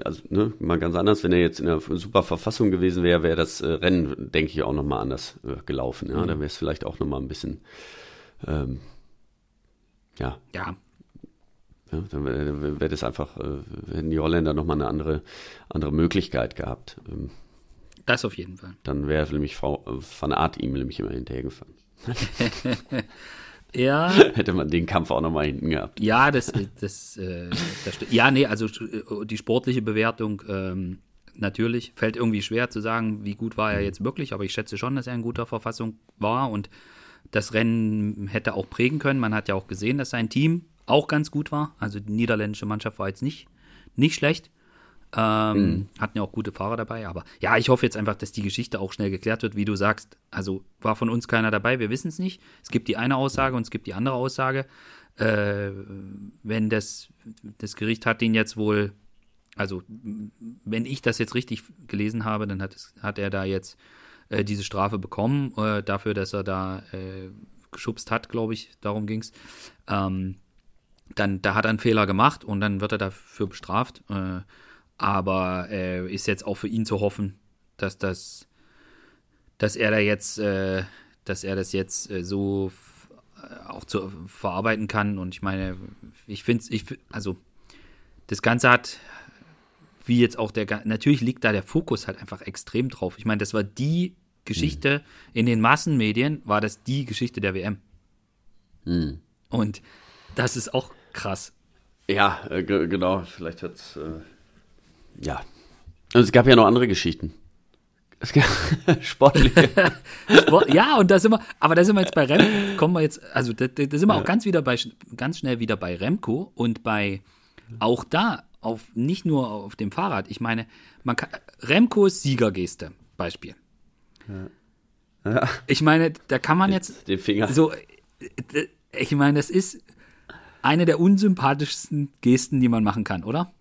Also, ne, mal ganz anders, wenn er jetzt in einer super Verfassung gewesen wäre, wäre das Rennen, denke ich, auch nochmal anders gelaufen. Ja? Mhm. Dann wäre es vielleicht auch nochmal ein bisschen, dann wäre das einfach, hätten die Holländer nochmal eine andere Möglichkeit gehabt. Das auf jeden Fall. Dann wäre nämlich Frau Van Aert ihm nämlich immer hinterhergefahren. Ja. Hätte man den Kampf auch nochmal hinten gehabt. Ja, das ja, nee, also die sportliche Bewertung, natürlich, fällt irgendwie schwer zu sagen, wie gut war er jetzt wirklich, aber ich schätze schon, dass er in guter Verfassung war und das Rennen hätte auch prägen können. Man hat ja auch gesehen, dass sein Team auch ganz gut war. Also die niederländische Mannschaft war jetzt nicht schlecht. Hatten ja auch gute Fahrer dabei, aber ja, ich hoffe jetzt einfach, dass die Geschichte auch schnell geklärt wird, wie du sagst. Also war von uns keiner dabei, wir wissen es nicht. Es gibt die eine Aussage und es gibt die andere Aussage. Wenn das Gericht hat den jetzt wohl, also wenn ich das jetzt richtig gelesen habe, dann hat er da jetzt diese Strafe bekommen, dafür, dass er da geschubst hat, glaube ich, darum ging es. Dann da hat er einen Fehler gemacht und dann wird er dafür bestraft. Aber ist jetzt auch für ihn zu hoffen, dass er das jetzt so auch zu verarbeiten kann. Und ich meine, ich finde, das Ganze hat, wie jetzt auch natürlich liegt da der Fokus halt einfach extrem drauf. Ich meine, das war die Geschichte, in den Massenmedien war das die Geschichte der WM. Mhm. Und das ist auch krass. Ja, genau, vielleicht hat es... Ja, also es gab ja noch andere Geschichten. Es gab sportliche. Ja, und da sind wir jetzt bei Remco, da sind wir auch ganz schnell wieder bei Remco und bei, auch da, nicht nur auf dem Fahrrad. Ich meine, Remco ist Siegergeste, Beispiel. Ja. Ich meine, da kann man jetzt den Finger. So, ich meine, das ist eine der unsympathischsten Gesten, die man machen kann, oder?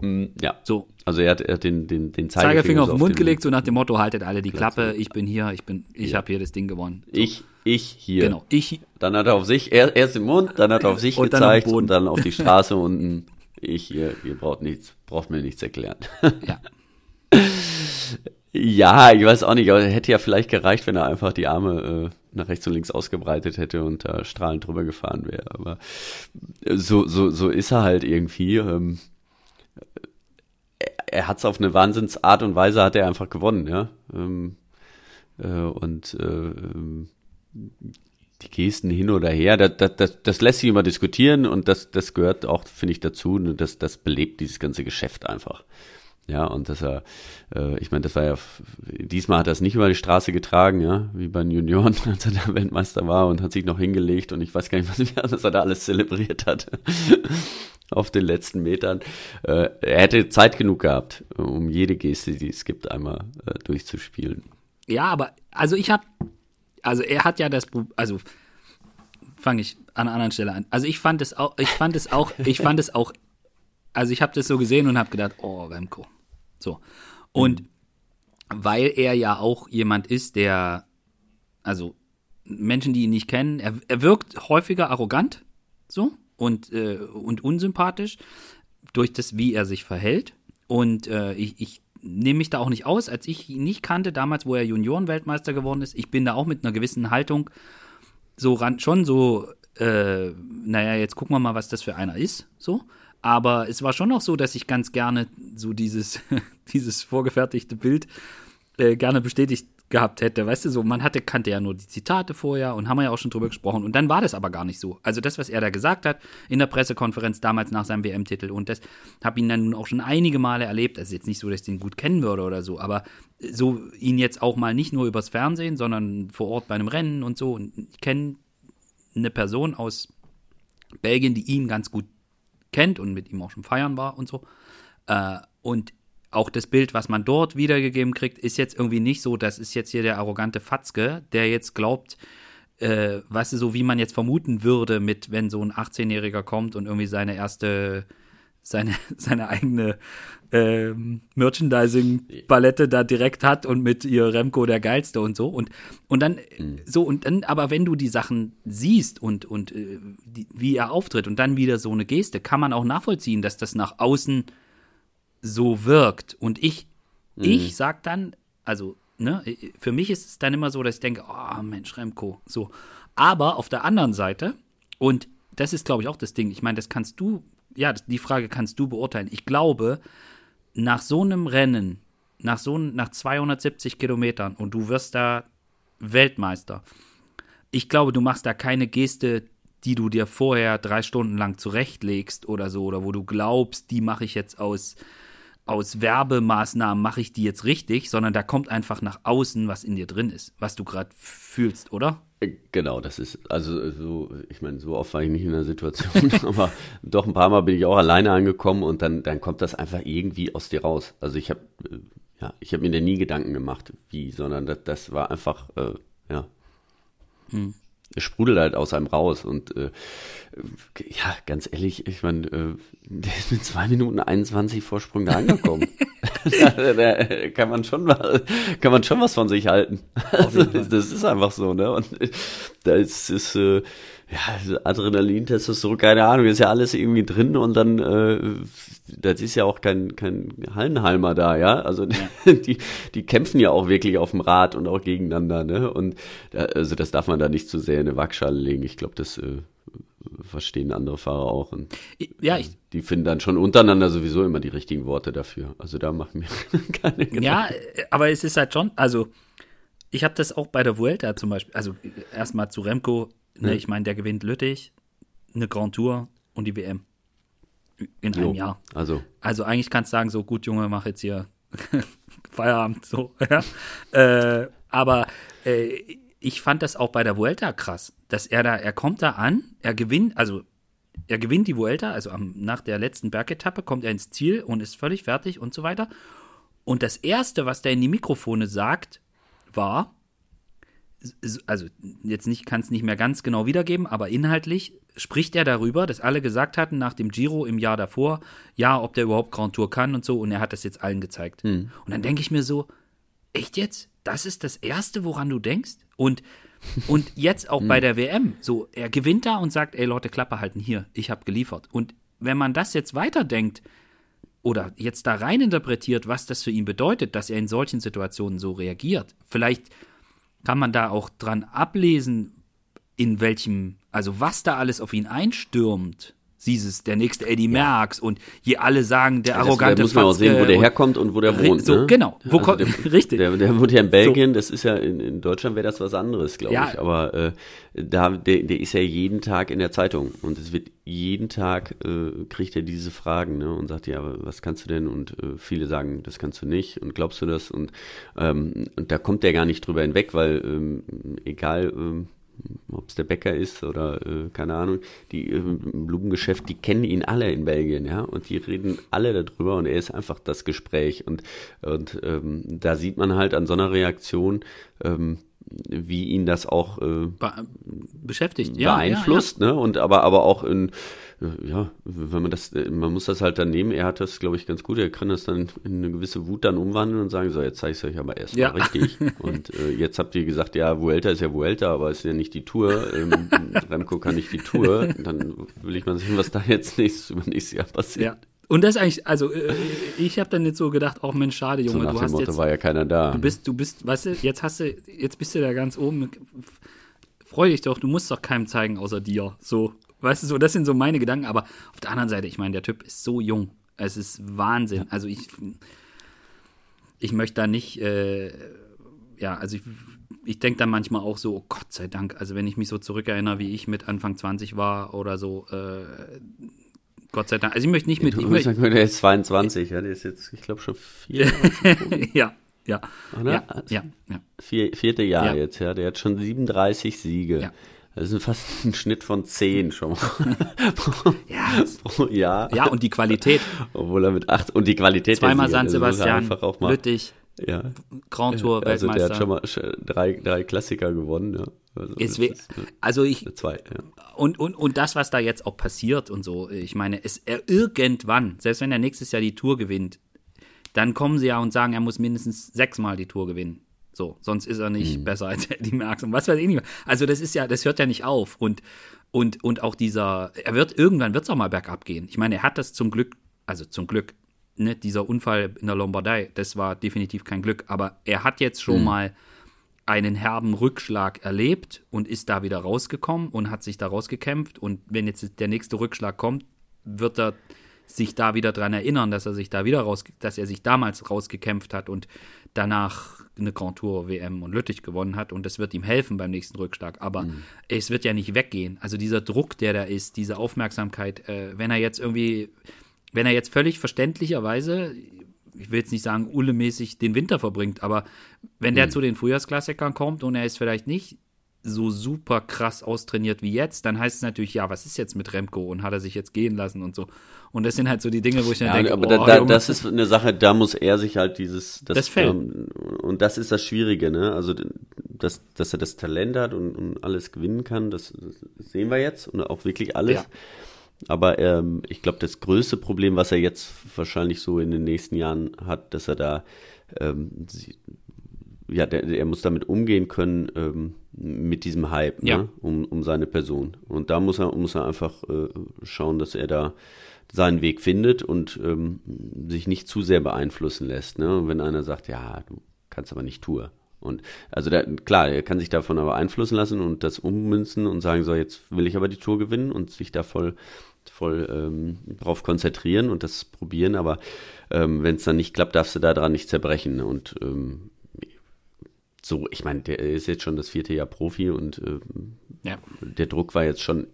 Ja, so. Also er hat den Zeigefinger auf den Mund gelegt, so nach dem Motto, haltet alle die Klappe, ich bin hier, ich habe hier das Ding gewonnen. So. Ich hier. Genau, ich. Dann hat er auf sich, erst den Mund, dann hat er auf sich gezeigt und dann auf die Straße unten, ich hier, ihr braucht mir nichts erklären. Ja. Ja, ich weiß auch nicht, aber hätte ja vielleicht gereicht, wenn er einfach die Arme nach rechts und links ausgebreitet hätte und da strahlend drüber gefahren wäre, aber so ist er halt irgendwie, er hat es auf eine Wahnsinnsart und Weise, hat er einfach gewonnen, ja. Die Gesten hin oder her, das lässt sich immer diskutieren und das gehört auch, finde ich, dazu. Das belebt dieses ganze Geschäft einfach. Ja, und dass er, ich meine, das war ja, diesmal hat er es nicht über die Straße getragen, ja, wie bei den Junioren, als er da Weltmeister war und hat sich noch hingelegt und ich weiß gar nicht, was er da alles zelebriert hat auf den letzten Metern. Er hätte Zeit genug gehabt, um jede Geste, die es gibt, einmal durchzuspielen. Ja, aber, fange ich an einer anderen Stelle an. Also ich fand es auch, also ich habe das so gesehen und habe gedacht, oh, Remco. So. Und weil er ja auch jemand ist, der, also Menschen, die ihn nicht kennen, er wirkt häufiger arrogant, so, und unsympathisch durch das, wie er sich verhält. Und ich nehme mich da auch nicht aus, als ich ihn nicht kannte, damals, wo er Juniorenweltmeister geworden ist. Ich bin da auch mit einer gewissen Haltung jetzt gucken wir mal, was das für einer ist, so. Aber es war schon noch so, dass ich ganz gerne so dieses vorgefertigte Bild gerne bestätigt gehabt hätte, weißt du, so, man kannte ja nur die Zitate vorher und haben wir ja auch schon drüber gesprochen und dann war das aber gar nicht so. Also das, was er da gesagt hat in der Pressekonferenz damals nach seinem WM-Titel und das habe ihn dann nun auch schon einige Male erlebt, also jetzt nicht so, dass ich den gut kennen würde oder so, aber so ihn jetzt auch mal nicht nur übers Fernsehen, sondern vor Ort bei einem Rennen und so, und ich kenne eine Person aus Belgien, die ihn ganz gut kennt und mit ihm auch schon feiern war und so, und auch das Bild, was man dort wiedergegeben kriegt, ist jetzt irgendwie nicht so, das ist jetzt hier der arrogante Fatzke, der jetzt glaubt, weißt du, so wie man jetzt vermuten würde, mit, wenn so ein 18-Jähriger kommt und irgendwie seine eigene Merchandising-Palette da direkt hat und mit ihr Remco der Geilste und so. Und dann, aber wenn du die Sachen siehst und wie er auftritt und dann wieder so eine Geste, kann man auch nachvollziehen, dass das nach außen so wirkt. Und ich sag dann, also, ne, für mich ist es dann immer so, dass ich denke, oh Mensch, Remco, so. Aber auf der anderen Seite, und das ist, glaube ich, auch das Ding, ich meine, das kannst du, ja, die Frage kannst du beurteilen. Ich glaube, nach so einem Rennen, nach 270 Kilometern und du wirst da Weltmeister, ich glaube, du machst da keine Geste, die du dir vorher 3 Stunden lang zurechtlegst oder so, oder wo du glaubst, die mache ich jetzt aus Werbemaßnahmen, mache ich die jetzt richtig, sondern da kommt einfach nach außen, was in dir drin ist, was du gerade fühlst, oder? Genau, das ist, also so, ich meine, so oft war ich nicht in der Situation, aber doch ein paar Mal bin ich auch alleine angekommen und dann kommt das einfach irgendwie aus dir raus. Also ich habe mir da nie Gedanken gemacht, wie, sondern das war einfach, Es sprudelt halt aus einem raus und ja, ganz ehrlich, ich meine, der ist mit 2 Minuten 21 Vorsprung da angekommen. da kann man schon was von sich halten. Also, das ist einfach so, ne? Und da ist ja, Adrenalin, Testosteron, keine Ahnung, ist ja alles irgendwie drin und dann, das ist ja auch kein Hallenhalmer da, ja, also die kämpfen ja auch wirklich auf dem Rad und auch gegeneinander, ne, und da, also das darf man da nicht zu sehr in eine Waagschale legen, ich glaube, das verstehen andere Fahrer auch und ja, die finden dann schon untereinander sowieso immer die richtigen Worte dafür, also da machen wir keine Gedanken. Ja, aber es ist halt schon, also ich habe das auch bei der Vuelta zum Beispiel, also erstmal zu Remco, ne, ich meine, der gewinnt Lüttich, eine Grand Tour und die WM in einem Jahr. Also eigentlich kannst du sagen, so, gut, Junge, mach jetzt hier Feierabend, so. Ja. Aber ich fand das auch bei der Vuelta krass, dass er kommt da an, er gewinnt die Vuelta, also nach der letzten Bergetappe kommt er ins Ziel und ist völlig fertig und so weiter. Und das Erste, was der in die Mikrofone sagt, war, also jetzt nicht, kann es nicht mehr ganz genau wiedergeben, aber inhaltlich spricht er darüber, dass alle gesagt hatten nach dem Giro im Jahr davor, ja, ob der überhaupt Grand Tour kann und so, und er hat das jetzt allen gezeigt. Und dann denke ich mir so, echt jetzt? Das ist das Erste, woran du denkst? Und jetzt auch bei der WM, so, er gewinnt da und sagt, ey Leute, Klappe halten, hier, ich habe geliefert. Und wenn man das jetzt weiterdenkt oder jetzt da rein interpretiert, was das für ihn bedeutet, dass er in solchen Situationen so reagiert, vielleicht kann man da auch dran ablesen, in welchem, also was da alles auf ihn einstürmt, Sie ist es, der nächste Eddie Merckx, und je alle sagen, der arrogante Fatzke. Da muss man auch sehen, wo der herkommt und wo der wohnt. So, ne? Genau, wo also richtig. Der wohnt ja in Belgien, so. Das ist ja, in Deutschland wäre das was anderes, glaube ich. Aber der ist ja jeden Tag in der Zeitung, und es wird jeden Tag, kriegt er diese Fragen, ne? Und sagt, ja, was kannst du denn? Und viele sagen, das kannst du nicht und glaubst du das? Und da kommt der gar nicht drüber hinweg, weil egal... ob es der Bäcker ist oder keine Ahnung, die Blumengeschäft, die kennen ihn alle in Belgien, ja, und die reden alle darüber, und er ist einfach das Gespräch, und da sieht man halt an so einer Reaktion, wie ihn das auch beschäftigt, beeinflusst, ja. Ne? Und aber auch in, ja, wenn man das, man muss das halt dann nehmen, er hat das, glaube ich, ganz gut, er kann das dann in eine gewisse Wut dann umwandeln und sagen, so, jetzt zeige ich es euch aber erstmal richtig. Und jetzt habt ihr gesagt, ja, Vuelta ist ja Vuelta, aber ist ja nicht die Tour, Remco kann nicht die Tour, dann will ich mal sehen, was da jetzt nächstes Jahr passiert. Ja. Und das eigentlich, also ich habe dann jetzt so gedacht, auch Mensch, schade, Junge, so nach du dem hast Motto jetzt, war ja keiner da. Du bist, weißt du, jetzt bist du da ganz oben. Freu dich doch, du musst doch keinem zeigen außer dir. So, weißt du, so, das sind so meine Gedanken. Aber auf der anderen Seite, ich meine, der Typ ist so jung, es ist Wahnsinn. Also ich möchte da nicht, ich denke dann manchmal auch so, oh Gott sei Dank. Also wenn ich mich so zurückerinnere, wie ich mit Anfang 20 war oder so. Gott sei Dank. Also ich möchte nicht mit... Der ist 22, ja, der ist jetzt, ich glaube, schon 4 ja. Oder? Ja, also ja. 4. Jahr jetzt, ja. Der hat schon 37 Siege. Ja. Das ist fast ein Schnitt von 10 schon mal. Pro Jahr. Ja, und die Qualität. Obwohl er mit 8... Und die Qualität... Zweimal San Sebastian, Lüttich, Grand Tour, Weltmeister. Also der hat schon mal 3 Klassiker gewonnen, ja. Und das, was da jetzt auch passiert und so, ich meine, irgendwann, selbst wenn er nächstes Jahr die Tour gewinnt, dann kommen sie ja und sagen, er muss mindestens 6-mal die Tour gewinnen. So, sonst ist er nicht besser als Eddie Merckx und was weiß ich nicht mehr. Also das ist ja, das hört ja nicht auf. Und auch irgendwann wird es auch mal bergab gehen. Ich meine, er hat das zum Glück, ne, dieser Unfall in der Lombardei, das war definitiv kein Glück, aber er hat jetzt schon mal einen herben Rückschlag erlebt und ist da wieder rausgekommen und hat sich da rausgekämpft. Und wenn jetzt der nächste Rückschlag kommt, wird er sich da wieder dran erinnern, dass er sich damals rausgekämpft hat und danach eine Grand Tour WM und Lüttich gewonnen hat. Und das wird ihm helfen beim nächsten Rückschlag. Aber es wird ja nicht weggehen. Also dieser Druck, der da ist, diese Aufmerksamkeit, wenn er jetzt völlig verständlicherweise, ich will jetzt nicht sagen, Ulle-mäßig den Winter verbringt, aber wenn der zu den Frühjahrsklassikern kommt und er ist vielleicht nicht so super krass austrainiert wie jetzt, dann heißt es natürlich, ja, was ist jetzt mit Remco und hat er sich jetzt gehen lassen und so. Und das sind halt so die Dinge, wo ich dann denke, das ist eine Sache, da muss er sich halt das Feld. Und das ist das Schwierige, ne? Also, dass er das Talent hat und alles gewinnen kann, das sehen wir jetzt und auch wirklich alles. Ja. Aber ich glaube, das größte Problem, was er jetzt wahrscheinlich so in den nächsten Jahren hat, dass er da, er muss damit umgehen können, mit diesem Hype, ne? um seine Person. Und da muss er einfach schauen, dass er da seinen Weg findet und sich nicht zu sehr beeinflussen lässt. Ne? Und wenn einer sagt, ja, du kannst aber nicht Tour. Und also er kann sich davon aber einflussen lassen und das ummünzen und sagen, so, jetzt will ich aber die Tour gewinnen und sich da voll drauf konzentrieren und das probieren, aber wenn es dann nicht klappt, darfst du daran nicht zerbrechen. Und so, ich meine, der ist jetzt schon das 4. Jahr Profi und der Druck war jetzt schon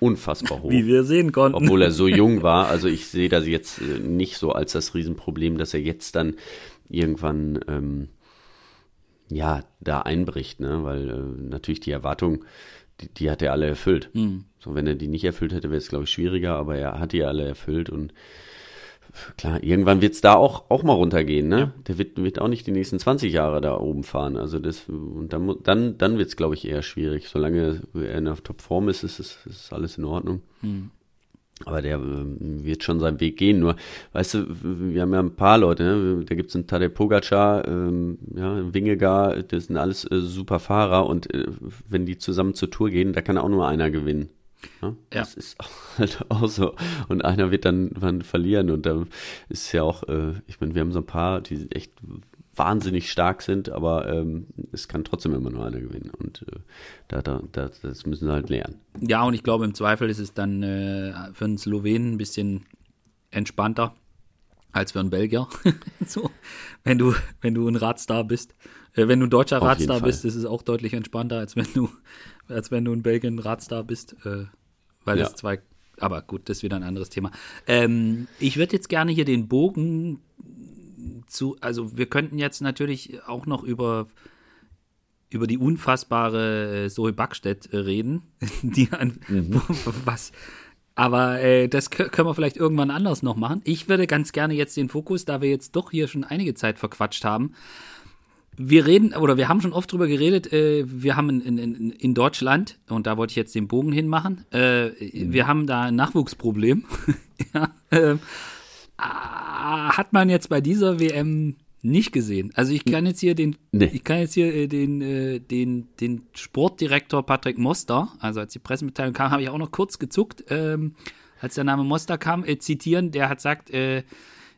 unfassbar hoch. Wie wir sehen konnten. Obwohl er so jung war, also ich sehe das jetzt nicht so als das Riesenproblem, dass er jetzt dann irgendwann da einbricht, ne? Weil natürlich die Erwartung, die hat er alle erfüllt. So, wenn er die nicht erfüllt hätte, wäre es, glaube ich, schwieriger, aber er hat die alle erfüllt und klar, irgendwann wird es da auch mal runtergehen, ne? Ja. Der wird auch nicht die nächsten 20 Jahre da oben fahren, also das, und dann wird es, glaube ich, eher schwierig. Solange er in der Topform ist alles in Ordnung. Aber der wird schon seinen Weg gehen, nur, weißt du, wir haben ja ein paar Leute, ne? Da gibt es einen Tadej Pogacar, Vingegaard, das sind alles super Fahrer und wenn die zusammen zur Tour gehen, da kann auch nur einer gewinnen. Ja? Ja. Das ist halt auch so und einer wird dann verlieren und da ist ja auch, ich meine, wir haben so ein paar, die echt wahnsinnig stark sind, aber es kann trotzdem immer nur einer gewinnen und das müssen sie halt lernen. Ja, und ich glaube, im Zweifel ist es dann für einen Slowenen ein bisschen entspannter als für einen Belgier. So, wenn du ein Radstar bist. Wenn du ein deutscher Radstar bist, ist es auch deutlich entspannter, als wenn du in Belgien ein Radstar bist, weil es zwei. Aber gut, das ist wieder ein anderes Thema. Ich würde jetzt gerne hier den Bogen also wir könnten jetzt natürlich auch noch über die unfassbare Zoe Backstedt reden, aber das können wir vielleicht irgendwann anders noch machen. Ich würde ganz gerne jetzt den Fokus, da wir jetzt doch hier schon einige Zeit verquatscht haben, wir haben schon oft drüber geredet, wir haben in Deutschland, und da wollte ich jetzt den Bogen hinmachen, wir haben da ein Nachwuchsproblem. Ja, hat man jetzt bei dieser WM nicht gesehen. Also ich kann jetzt hier den Sportdirektor Patrick Moster, also als die Pressemitteilung kam, habe ich auch noch kurz gezuckt, als der Name Moster kam, zitieren, der hat gesagt,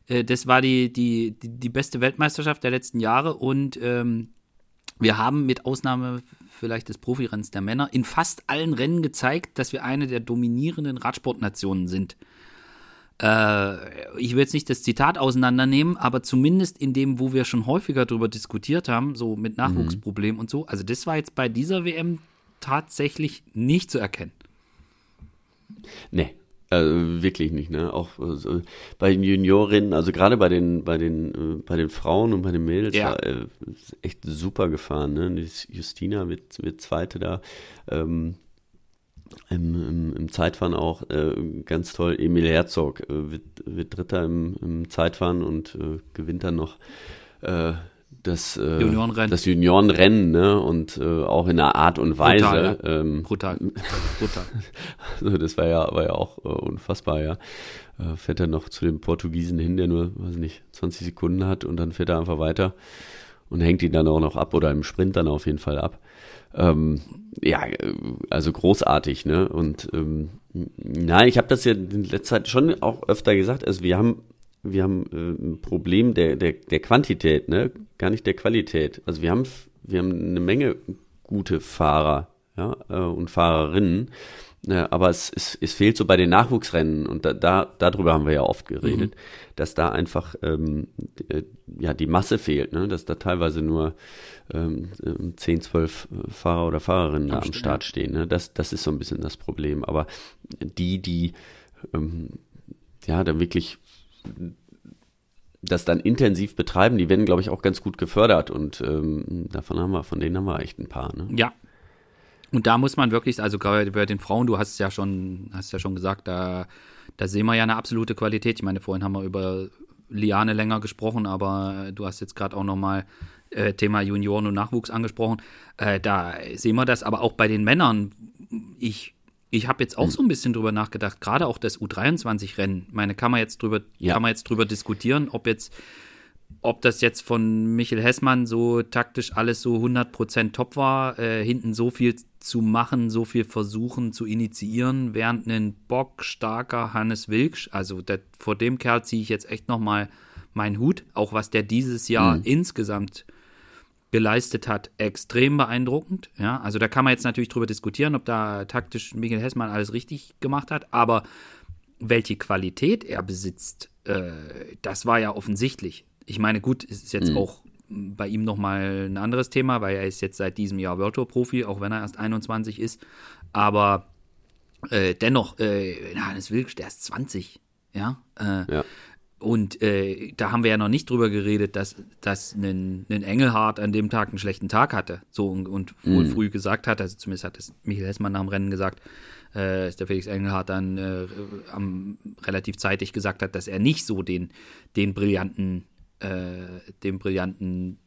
das war die beste Weltmeisterschaft der letzten Jahre und wir haben mit Ausnahme vielleicht des Profirennens der Männer in fast allen Rennen gezeigt, dass wir eine der dominierenden Radsportnationen sind. Ich will jetzt nicht das Zitat auseinandernehmen, aber zumindest in dem, wo wir schon häufiger drüber diskutiert haben, so mit Nachwuchsproblem und so, also das war jetzt bei dieser WM tatsächlich nicht zu erkennen. Nee. Wirklich nicht, ne? Auch bei den Juniorinnen, also gerade bei den Frauen und bei den Mädels, war echt super gefahren, ne? Die Justina wird Zweite da, im Zeitfahren auch ganz toll. Emil Herzog wird Dritter im Zeitfahren und gewinnt dann noch das Juniorenrennen, ne? Und auch in einer Art und Weise. Brutal. Ja. Brutal. Also das war ja auch unfassbar, ja. Fährt er noch zu dem Portugiesen hin, der nur, weiß nicht, 20 Sekunden hat und dann fährt er einfach weiter und hängt ihn dann auch noch ab oder im Sprint dann auf jeden Fall ab. Ja, also großartig, ne? Und nein, ich habe das ja in letzter Zeit schon auch öfter gesagt, also wir haben ein Problem der Quantität, ne? Gar nicht der Qualität. Also wir haben eine Menge gute Fahrer, ja, und Fahrerinnen, aber es fehlt so bei den Nachwuchsrennen und darüber haben wir ja oft geredet, dass da einfach die Masse fehlt, ne? Dass da teilweise nur 10, 12 Fahrer oder Fahrerinnen am Start stehen. Ne? Das ist so ein bisschen das Problem, aber die dann wirklich das dann intensiv betreiben, die werden, glaube ich, auch ganz gut gefördert und von denen haben wir echt ein paar. Ne? Ja. Und da muss man wirklich, also gerade bei den Frauen, du hast ja schon gesagt, da sehen wir ja eine absolute Qualität. Ich meine, vorhin haben wir über Liane länger gesprochen, aber du hast jetzt gerade auch nochmal Thema Junioren und Nachwuchs angesprochen. Da sehen wir das, aber auch bei den Männern, ich habe jetzt auch so ein bisschen drüber nachgedacht, gerade auch das U23-Rennen. Ich meine, kann man jetzt drüber diskutieren, ob das jetzt von Michael Hessmann so taktisch alles so 100% top war, hinten so viel zu machen, so viel versuchen zu initiieren, während ein bockstarker Hannes Wilksch, also vor dem Kerl ziehe ich jetzt echt nochmal meinen Hut, auch was der dieses Jahr insgesamt geleistet hat, extrem beeindruckend. Ja, also da kann man jetzt natürlich drüber diskutieren, ob da taktisch Michael Hessmann alles richtig gemacht hat, aber welche Qualität er besitzt, das war ja offensichtlich. Ich meine, gut, es ist jetzt auch bei ihm nochmal ein anderes Thema, weil er ist jetzt seit diesem Jahr World Tour Profi, auch wenn er erst 21 ist, aber dennoch, Hannes Wilksch, der ist 20, ja, ja. Und da haben wir ja noch nicht drüber geredet, dass ein Engelhardt an dem Tag einen schlechten Tag hatte. So und wohl früh gesagt hat, also zumindest hat es Michael Hessmann nach dem Rennen gesagt, dass der Felix Engelhardt dann relativ zeitig gesagt hat, dass er nicht so den brillanten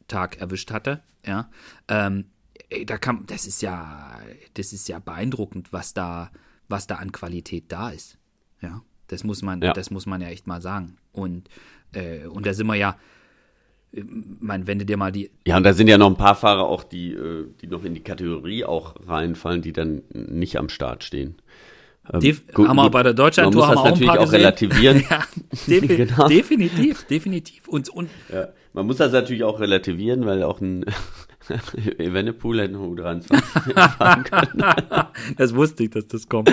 Tag erwischt hatte. Ja, das ist ja beeindruckend, was da an Qualität da ist. Ja. Das muss man ja echt mal sagen. Und da sind wir ja, ich meine, wenn du dir mal die... Ja, und da sind ja noch ein paar Fahrer auch, die noch in die Kategorie auch reinfallen, die dann nicht am Start stehen. Haben wir bei der Deutschlandtour auch ein paar gesehen. Relativieren. Ja, genau. Definitiv. Und ja, man muss das natürlich auch relativieren, weil auch ein Evenepoel hätte noch U23 fahren können. Das wusste ich, dass das kommt.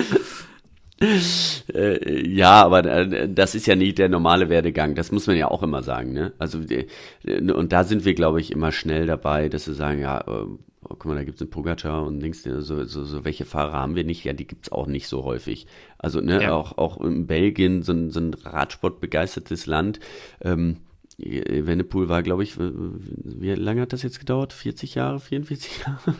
Ja, aber das ist ja nicht der normale Werdegang, das muss man ja auch immer sagen, ne? Also, und da sind wir, glaube ich, immer schnell dabei, dass wir sagen, ja, oh, guck mal, da gibt es einen Pogacar und links, so welche Fahrer haben wir nicht? Ja, die gibt es auch nicht so häufig. Also, ne, ja. Auch in Belgien, so ein radsportbegeistertes Land. Evenepoel war, glaube ich, wie lange hat das jetzt gedauert? 40 Jahre, 44 Jahre?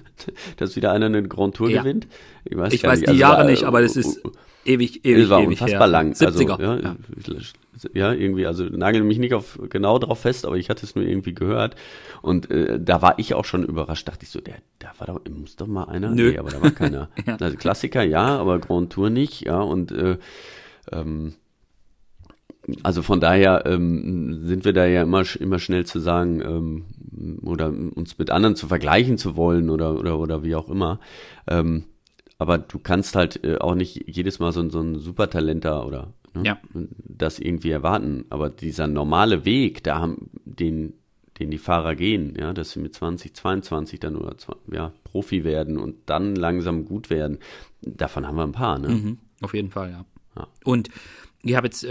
Dass wieder einer eine Grand Tour gewinnt? Ich weiß die Jahre nicht, aber das ist ewig. Es war unfassbar lang. 70er. Also, ja, irgendwie, also nagel mich nicht genau drauf fest, aber ich hatte es nur irgendwie gehört. Und da war ich auch schon überrascht, dachte ich so, da war doch, muss doch mal einer? Nö. Nee, aber da war keiner. Ja. Also Klassiker, ja, aber Grand Tour nicht, ja, und also von daher sind wir da ja immer schnell zu sagen oder uns mit anderen zu vergleichen zu wollen oder wie auch immer. Aber du kannst halt auch nicht jedes Mal so ein Supertalent da oder das irgendwie erwarten. Aber dieser normale Weg, da haben den die Fahrer gehen, ja, dass sie mit 20, 22 dann oder Profi werden und dann langsam gut werden, davon haben wir ein paar. Ne? Mhm, auf jeden Fall, ja. Und ich habe jetzt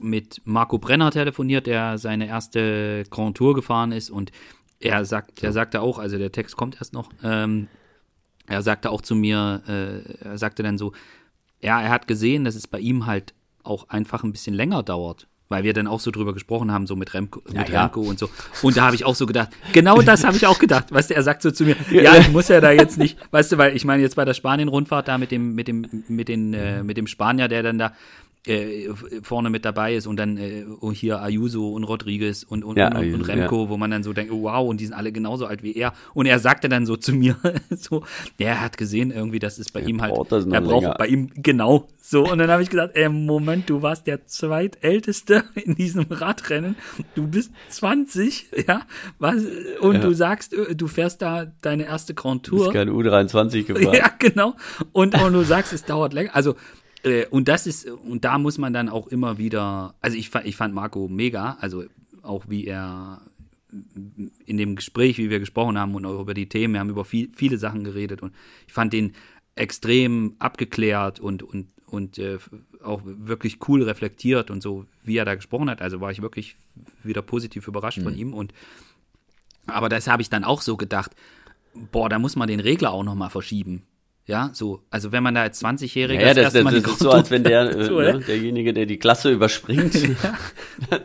mit Marco Brenner telefoniert, der seine erste Grand Tour gefahren ist, und er sagte auch, also der Text kommt erst noch, er sagte auch zu mir, er sagte dann so, ja, er hat gesehen, dass es bei ihm halt auch einfach ein bisschen länger dauert, weil wir dann auch so drüber gesprochen haben, so mit Remco, und so. Und da habe ich auch so gedacht, genau das habe ich auch gedacht, weißt du, er sagt so zu mir, ja, ich muss ja da jetzt nicht, weißt du, weil ich meine jetzt bei der Spanien-Rundfahrt da mit dem Spanier, der dann da vorne mit dabei ist, und dann hier Ayuso und Rodriguez und Remco, wo man dann so denkt, wow, und die sind alle genauso alt wie er. Und er sagte dann so zu mir, so, der hat gesehen irgendwie, das ist bei ihm halt, er braucht bei ihm, genau, so. Und dann habe ich gesagt, Moment, du warst der Zweitälteste in diesem Radrennen, du bist 20, ja, was, und du sagst, du fährst da deine erste Grand Tour. Du bist keine U23 gefahren. Ja, genau, und du sagst, es dauert länger, also, und da muss man dann auch immer wieder, also ich fand Marco mega, also auch wie er in dem Gespräch, wie wir gesprochen haben und auch über die Themen, wir haben über viele Sachen geredet, und ich fand den extrem abgeklärt und auch wirklich cool reflektiert und so, wie er da gesprochen hat, also war ich wirklich wieder positiv überrascht von ihm, aber das habe ich dann auch so gedacht, boah, da muss man den Regler auch nochmal verschieben. Ja, so, also wenn man da als 20-Jähriger das ist so, als wenn derjenige, der die Klasse überspringt,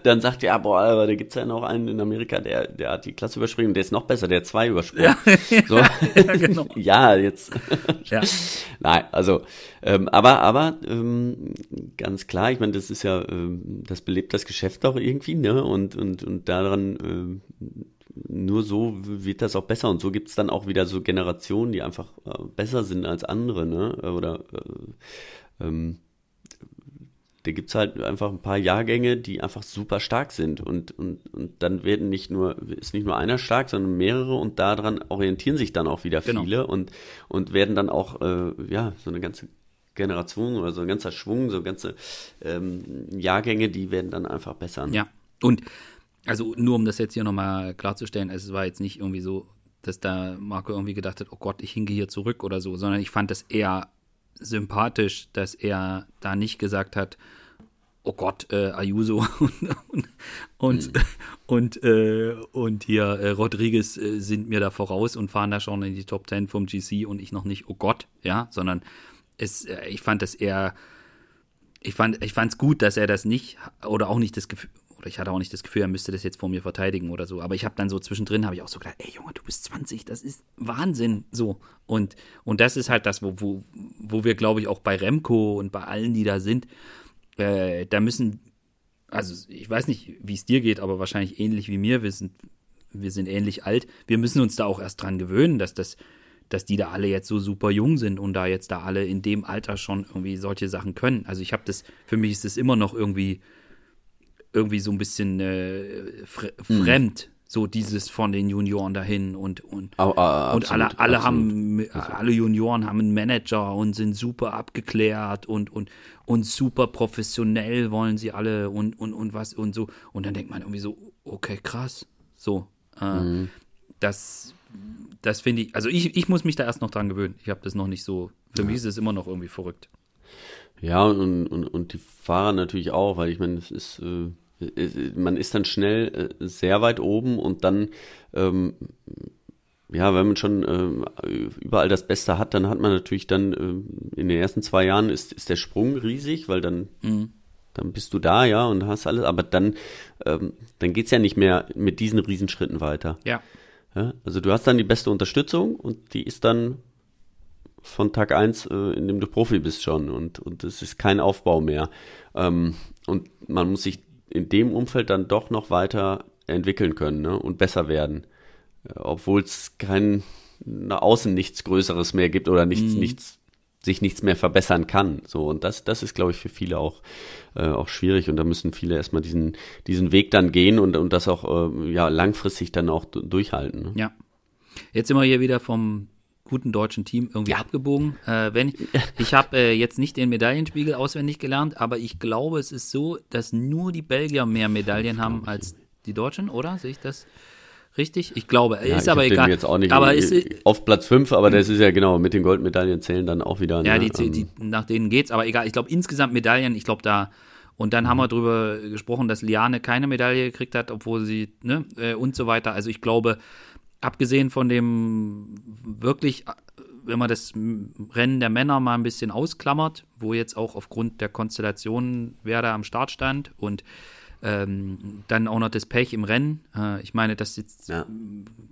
dann sagt, ja, boah, aber da gibt's ja noch einen in Amerika, der hat die Klasse überspringt und der ist noch besser, der hat 2 übersprungen. Ja, so. Ja, genau. Ja, jetzt. Ja. Nein, also, aber ganz klar, ich meine, das ist ja, das belebt das Geschäft auch irgendwie, ne, und daran, nur so wird das auch besser, und so gibt es dann auch wieder so Generationen, die einfach besser sind als andere, ne? Oder da gibt es halt einfach ein paar Jahrgänge, die einfach super stark sind, und dann werden nicht nur einer stark, sondern mehrere, und daran orientieren sich dann auch wieder viele und werden dann auch so eine ganze Generation oder so ein ganzer Schwung, so ganze Jahrgänge, die werden dann einfach besser. Ja, und also nur um das jetzt hier nochmal klarzustellen, es war jetzt nicht irgendwie so, dass da Marco irgendwie gedacht hat, oh Gott, ich hinge hier zurück oder so, sondern ich fand das eher sympathisch, dass er da nicht gesagt hat, oh Gott, Ayuso und hier Rodriguez sind mir da voraus und fahren da schon in die Top 10 vom GC und ich noch nicht, oh Gott, ja, sondern ich fand das eher, ich fand's gut, dass er das nicht, oder auch nicht das Gefühl, ich hatte auch nicht das Gefühl, er müsste das jetzt vor mir verteidigen oder so. Aber ich habe dann so zwischendrin, habe ich auch so gedacht, ey Junge, du bist 20, das ist Wahnsinn. So. Und das ist halt das, wo wir, glaube ich, auch bei Remco und bei allen, die da sind, da müssen, also ich weiß nicht, wie es dir geht, aber wahrscheinlich ähnlich wie mir, wir sind ähnlich alt. Wir müssen uns da auch erst dran gewöhnen, dass die da alle jetzt so super jung sind und da alle in dem Alter schon irgendwie solche Sachen können. Also ich habe das, für mich ist das immer noch irgendwie so ein bisschen fremd, So dieses von den Junioren dahin und absolut, alle haben, alle Junioren haben einen Manager und sind super abgeklärt und super professionell wollen sie alle und was und so. Und dann denkt man irgendwie so, okay, krass. So, das finde ich, also ich muss mich da erst noch dran gewöhnen. Ich habe das noch nicht so, für mich ist es immer noch irgendwie verrückt. Ja, und die Fahrer natürlich auch, weil ich meine, es ist, man ist dann schnell sehr weit oben und dann, ja, wenn man schon überall das Beste hat, dann hat man natürlich dann, in den ersten 2 Jahren ist der Sprung riesig, weil dann... Dann bist du da, ja, und hast alles, aber dann geht's ja nicht mehr mit diesen Riesenschritten weiter. Ja. Also du hast dann die beste Unterstützung und die ist dann von Tag 1, in dem du Profi bist schon und es ist kein Aufbau mehr. Und man muss sich in dem Umfeld dann doch noch weiter entwickeln können, ne, und besser werden, obwohl es kein nach außen nichts Größeres mehr gibt oder sich nichts mehr verbessern kann. So, und das ist, glaube ich, für viele auch schwierig. Und da müssen viele erstmal diesen Weg dann gehen und das auch langfristig dann auch durchhalten. Ne? Ja. Jetzt sind wir hier wieder vom guten deutschen Team irgendwie abgebogen. Ich habe jetzt nicht den Medaillenspiegel auswendig gelernt, aber ich glaube, es ist so, dass nur die Belgier mehr Medaillen haben als die Deutschen, oder? Sehe ich das richtig? Ich glaube, ja, ist ich aber egal. Jetzt auch nicht aber auf Platz 5, aber das ist ja genau, mit den Goldmedaillen zählen dann auch wieder. Ja, ne? die, nach denen geht's, aber egal. Ich glaube, insgesamt Medaillen, ich glaube da, und dann haben wir drüber gesprochen, dass Liane keine Medaille gekriegt hat, obwohl sie, ne, und so weiter. Also ich glaube, abgesehen von dem wirklich, wenn man das Rennen der Männer mal ein bisschen ausklammert, wo jetzt auch aufgrund der Konstellation wer da am Start stand und dann auch noch das Pech im Rennen. Ich meine, dass jetzt,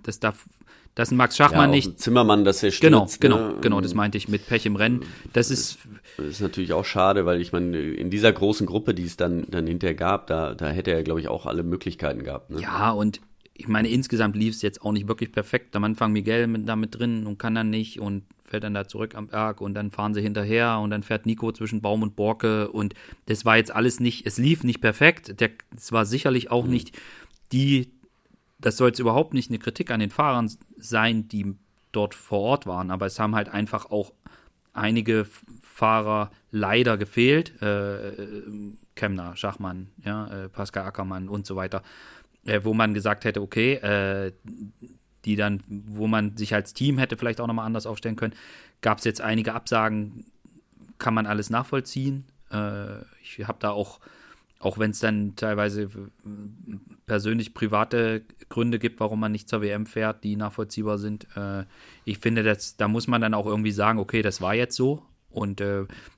dass ein Max Schachmann nicht. Zimmermann, dass er stürzt. Genau, das meinte ich mit Pech im Rennen. Das ist natürlich auch schade, weil ich meine, in dieser großen Gruppe, die es dann hinterher gab, da hätte er, glaube ich, auch alle Möglichkeiten gehabt. Ne? Ja, und ich meine, insgesamt lief es jetzt auch nicht wirklich perfekt. Am Anfang Miguel mit drin und kann dann nicht und fällt dann da zurück am Berg und dann fahren sie hinterher und dann fährt Nico zwischen Baum und Borke und das war jetzt alles nicht, es lief nicht perfekt, es war sicherlich auch nicht das soll jetzt überhaupt nicht eine Kritik an den Fahrern sein, die dort vor Ort waren, aber es haben halt einfach auch einige Fahrer leider gefehlt, Kemner, Schachmann, Pascal Ackermann und so weiter, wo man gesagt hätte, okay, die dann, wo man sich als Team hätte vielleicht auch nochmal anders aufstellen können, gab es jetzt einige Absagen, kann man alles nachvollziehen. Ich habe da auch wenn es dann teilweise persönlich private Gründe gibt, warum man nicht zur WM fährt, die nachvollziehbar sind. Ich finde, da muss man dann auch irgendwie sagen, okay, das war jetzt so und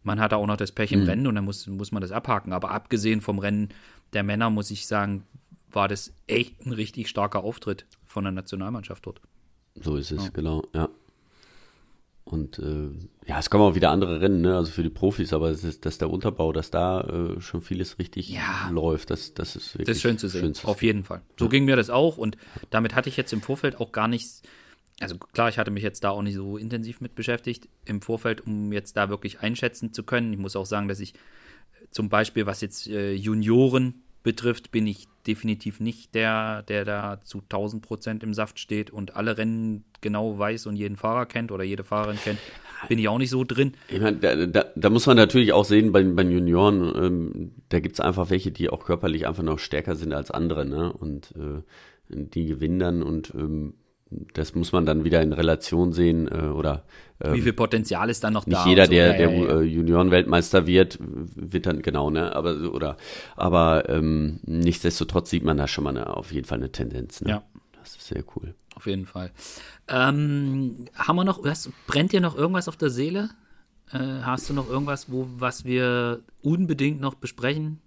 man hat da auch noch das Pech im Rennen und dann muss man das abhaken. Aber abgesehen vom Rennen der Männer, muss ich sagen, war das echt ein richtig starker Auftritt von der Nationalmannschaft dort. So ist es, genau, ja. Und es kommen auch wieder andere Rennen, ne? Also für die Profis, aber dass der Unterbau, dass da schon vieles richtig läuft, das ist wirklich das ist schön zu sehen, auf jeden Fall. So ging mir das auch und damit hatte ich jetzt im Vorfeld auch gar nichts, also klar, ich hatte mich jetzt da auch nicht so intensiv mit beschäftigt, im Vorfeld, um jetzt da wirklich einschätzen zu können. Ich muss auch sagen, dass ich zum Beispiel, was jetzt Junioren betrifft, bin ich definitiv nicht der da zu 1000% im Saft steht und alle Rennen genau weiß und jeden Fahrer kennt oder jede Fahrerin kennt, bin ich auch nicht so drin. Ich meine, da muss man natürlich auch sehen, bei Junioren, da gibt es einfach welche, die auch körperlich einfach noch stärker sind als andere, ne? Und die gewinnen dann und das muss man dann wieder in Relation sehen oder wie viel Potenzial ist dann noch nicht da? Nicht jeder, so, der Junioren-Weltmeister wird dann genau, ne? Aber nichtsdestotrotz sieht man da schon mal auf jeden Fall eine Tendenz. Ne? Ja, das ist sehr cool. Auf jeden Fall. Haben wir noch? Brennt dir noch irgendwas auf der Seele? Hast du noch irgendwas, was wir unbedingt noch besprechen?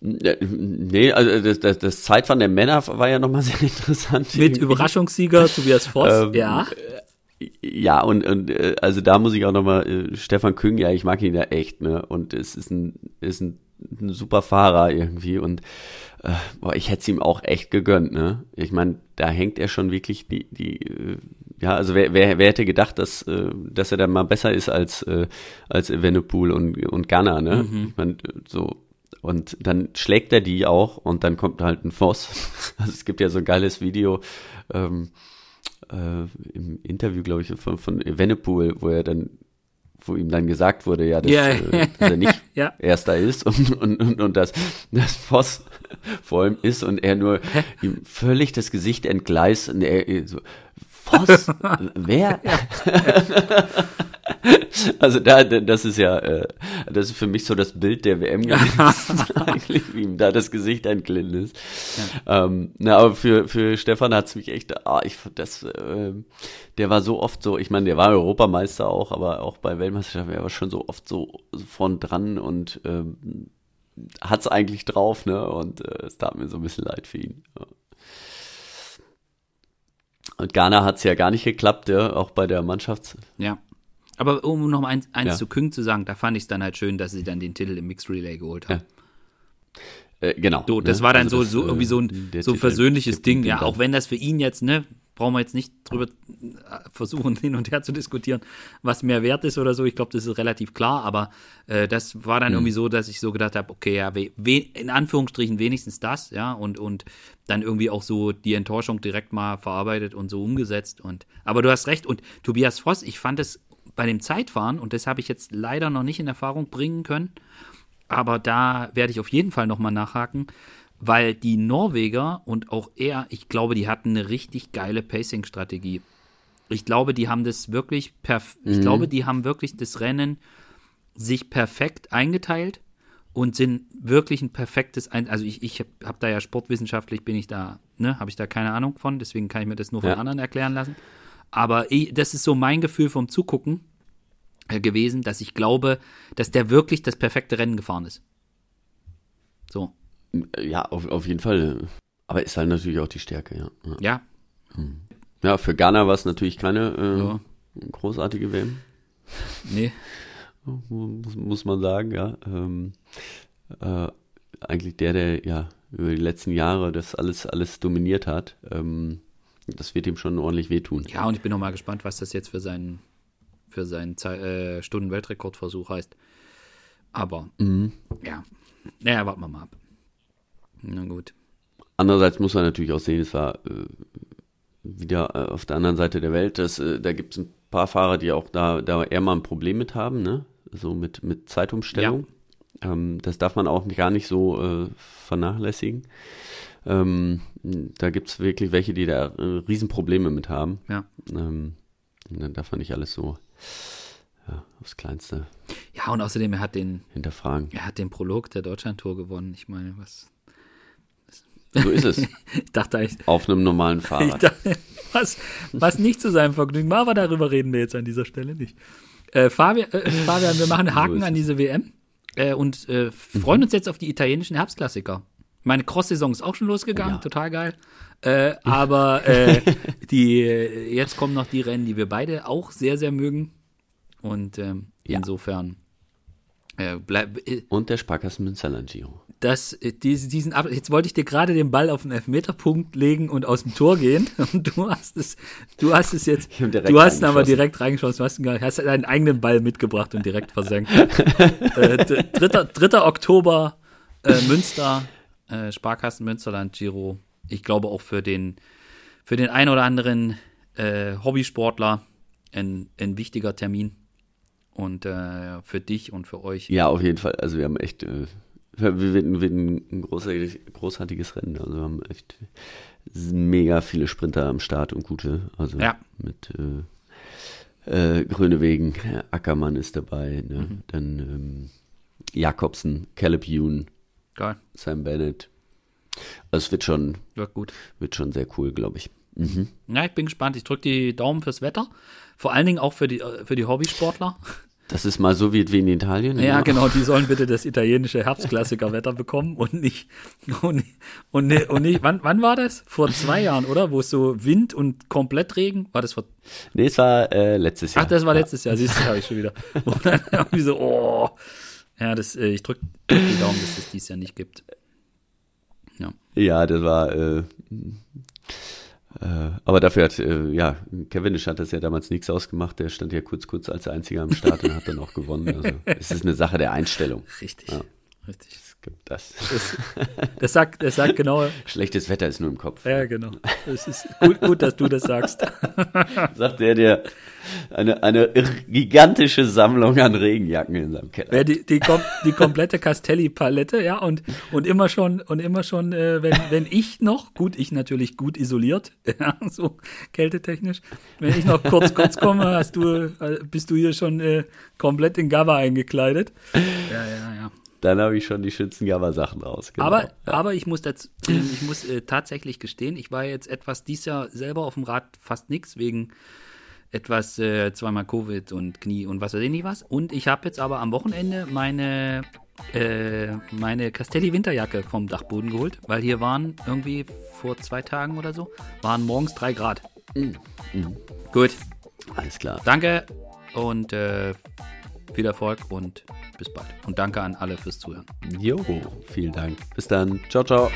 Nee, also das Zeitfahren der Männer war ja nochmal sehr interessant. Mit Überraschungssieger Tobias Voss, ja. Ja, und also da muss ich auch nochmal, Stefan Küng, ja, ich mag ihn ja echt, ne, und es ist ein super Fahrer irgendwie und ich hätte es ihm auch echt gegönnt, ne. Ich meine, da hängt er schon wirklich also wer hätte gedacht, dass er dann mal besser ist als Evenepoel und Ghana, ne. Ich meine, so. Und dann schlägt er die auch und dann kommt halt ein Foss. Also es gibt ja so ein geiles Video im Interview, glaube ich, von Evenepoel, wo ihm dann gesagt wurde, ja, dass er nicht Erster ist und dass Foss vor ihm ist und er nur ihm völlig das Gesicht entgleist und er so, Foss? Wer? Also das ist ja, das ist für mich so das Bild der WM gewesen, eigentlich, wie ihm da das Gesicht entglitten ist. Ja. Aber für Stefan hat es mich echt, der war so oft so, ich meine, der war Europameister auch, aber auch bei Weltmeisterschaften, er war schon so oft so vorn dran und hat es eigentlich drauf, ne? Und es tat mir so ein bisschen leid für ihn. Ja. Und Ghana hat es ja gar nicht geklappt, ja, auch bei der Mannschafts. Ja. Aber um noch mal eins zu Küng zu sagen, da fand ich es dann halt schön, dass sie dann den Titel im Mixed Relay geholt haben. Ja. Genau. So, das war dann also so irgendwie so ein versöhnliches Ding. Ja, auch wenn das für ihn jetzt, ne, brauchen wir jetzt nicht drüber versuchen, hin und her zu diskutieren, was mehr wert ist oder so. Ich glaube, das ist relativ klar. Aber das war dann irgendwie so, dass ich so gedacht habe, okay, ja, in Anführungsstrichen wenigstens das, ja, und dann irgendwie auch so die Enttäuschung direkt mal verarbeitet und so umgesetzt. Aber du hast recht. Und Tobias Foss, ich fand es bei dem Zeitfahren, und das habe ich jetzt leider noch nicht in Erfahrung bringen können, aber da werde ich auf jeden Fall nochmal nachhaken, weil die Norweger und auch er, ich glaube, die hatten eine richtig geile Pacing-Strategie. Ich glaube, die haben das wirklich das Rennen sich perfekt eingeteilt und sind wirklich ein perfektes, also ich habe da ja sportwissenschaftlich, bin ich da, ne, habe ich da keine Ahnung von, deswegen kann ich mir das nur von anderen erklären lassen. Aber das ist so mein Gefühl vom Zugucken gewesen, dass ich glaube, dass der wirklich das perfekte Rennen gefahren ist. So. Ja, auf jeden Fall. Aber ist halt natürlich auch die Stärke, ja. Ja. Ja, für Ghana war es natürlich keine großartige WM. Nee. Muss man sagen, ja. Eigentlich der über die letzten Jahre das alles dominiert hat, das wird ihm schon ordentlich wehtun. Ja, und ich bin noch mal gespannt, was das jetzt für seinen Stunden-Weltrekordversuch heißt. Aber, naja, warten wir mal ab. Na gut. Andererseits muss man natürlich auch sehen, es war wieder auf der anderen Seite der Welt. Da gibt es ein paar Fahrer, die auch da eher mal ein Problem mit haben, ne? So mit Zeitumstellung. Ja. Das darf man auch gar nicht so vernachlässigen. Da gibt es wirklich welche, die da Riesenprobleme mit haben. Ja. Dann darf man nicht alles so aufs Kleinste. Ja, und außerdem, hinterfragen. Er hat den Prolog der Deutschlandtour gewonnen. Ich meine, was? So ist es. Ich dachte eigentlich, auf einem normalen Fahrrad. Was nicht zu seinem Vergnügen war, aber darüber reden wir jetzt an dieser Stelle nicht. Fabian, wir machen Haken an diese WM und freuen uns jetzt auf die italienischen Herbstklassiker. Meine Cross-Saison ist auch schon losgegangen, total geil. Aber jetzt kommen noch die Rennen, die wir beide auch sehr, sehr mögen. Und insofern und der Sparkasse Münsterland Giro. Jetzt wollte ich dir gerade den Ball auf den Elfmeterpunkt legen und aus dem Tor gehen. Und du hast es jetzt. Du hast ihn aber direkt reingeschossen. Du hast deinen eigenen Ball mitgebracht und direkt versenkt. 3. Oktober Münster. Sparkassen Münsterland Giro. Ich glaube auch für den einen oder anderen Hobbysportler ein wichtiger Termin und für dich und für euch. Ja, auf jeden Fall. Also wir haben echt ein großartiges Rennen. Also wir haben echt mega viele Sprinter am Start und gute. Also mit Grönewegen, Ackermann ist dabei, ne? Dann Jakobsen, Caleb Youn. Geil. Sam Bennett. Also es wird schon sehr cool, glaube ich. Mhm. Ja, ich bin gespannt. Ich drücke die Daumen fürs Wetter. Vor allen Dingen auch für die Hobbysportler. Das ist mal so wie in Italien. Ja, genau. Die sollen bitte das italienische Herbstklassikerwetter bekommen und nicht. Und nicht. Wann war das? Vor 2 Jahren, oder? Wo es so Wind und komplett Regen war. Nee, es war letztes Jahr. Ach, das war letztes Jahr. Siehst du, habe ich schon wieder. Und dann irgendwie so, ja, ich drücke die Daumen, dass es dies Jahr nicht gibt. Ja, das war, aber dafür hat, Cavendish hat das ja damals nichts ausgemacht, der stand ja kurz als Einziger am Start und hat dann auch gewonnen. Also es ist eine Sache der Einstellung. Richtig. Ja. Richtig. Es gibt das. Das sagt genau. Schlechtes Wetter ist nur im Kopf. Ja, genau. Es ist gut, dass du das sagst. Sagt er dir eine gigantische Sammlung an Regenjacken in seinem Keller. Ja, die komplette Castelli-Palette, ja, und immer schon, wenn ich noch, ich natürlich gut isoliert, ja, so kältetechnisch, wenn ich noch kurz komme, bist du hier schon komplett in Gabba eingekleidet. Ja, ja, ja. Dann habe ich schon die Schützengammer-Sachen raus. Genau. Aber ich muss tatsächlich gestehen, ich war jetzt etwas dies Jahr selber auf dem Rad fast nichts, wegen etwas zweimal Covid und Knie und was weiß ich nicht was. Und ich habe jetzt aber am Wochenende meine Castelli-Winterjacke vom Dachboden geholt, weil hier waren irgendwie vor 2 Tagen oder so, waren morgens 3 Grad. Mhm. Gut. Alles klar. Danke und viel Erfolg und bis bald. Und danke an alle fürs Zuhören. Jo, vielen Dank. Bis dann. Ciao, ciao.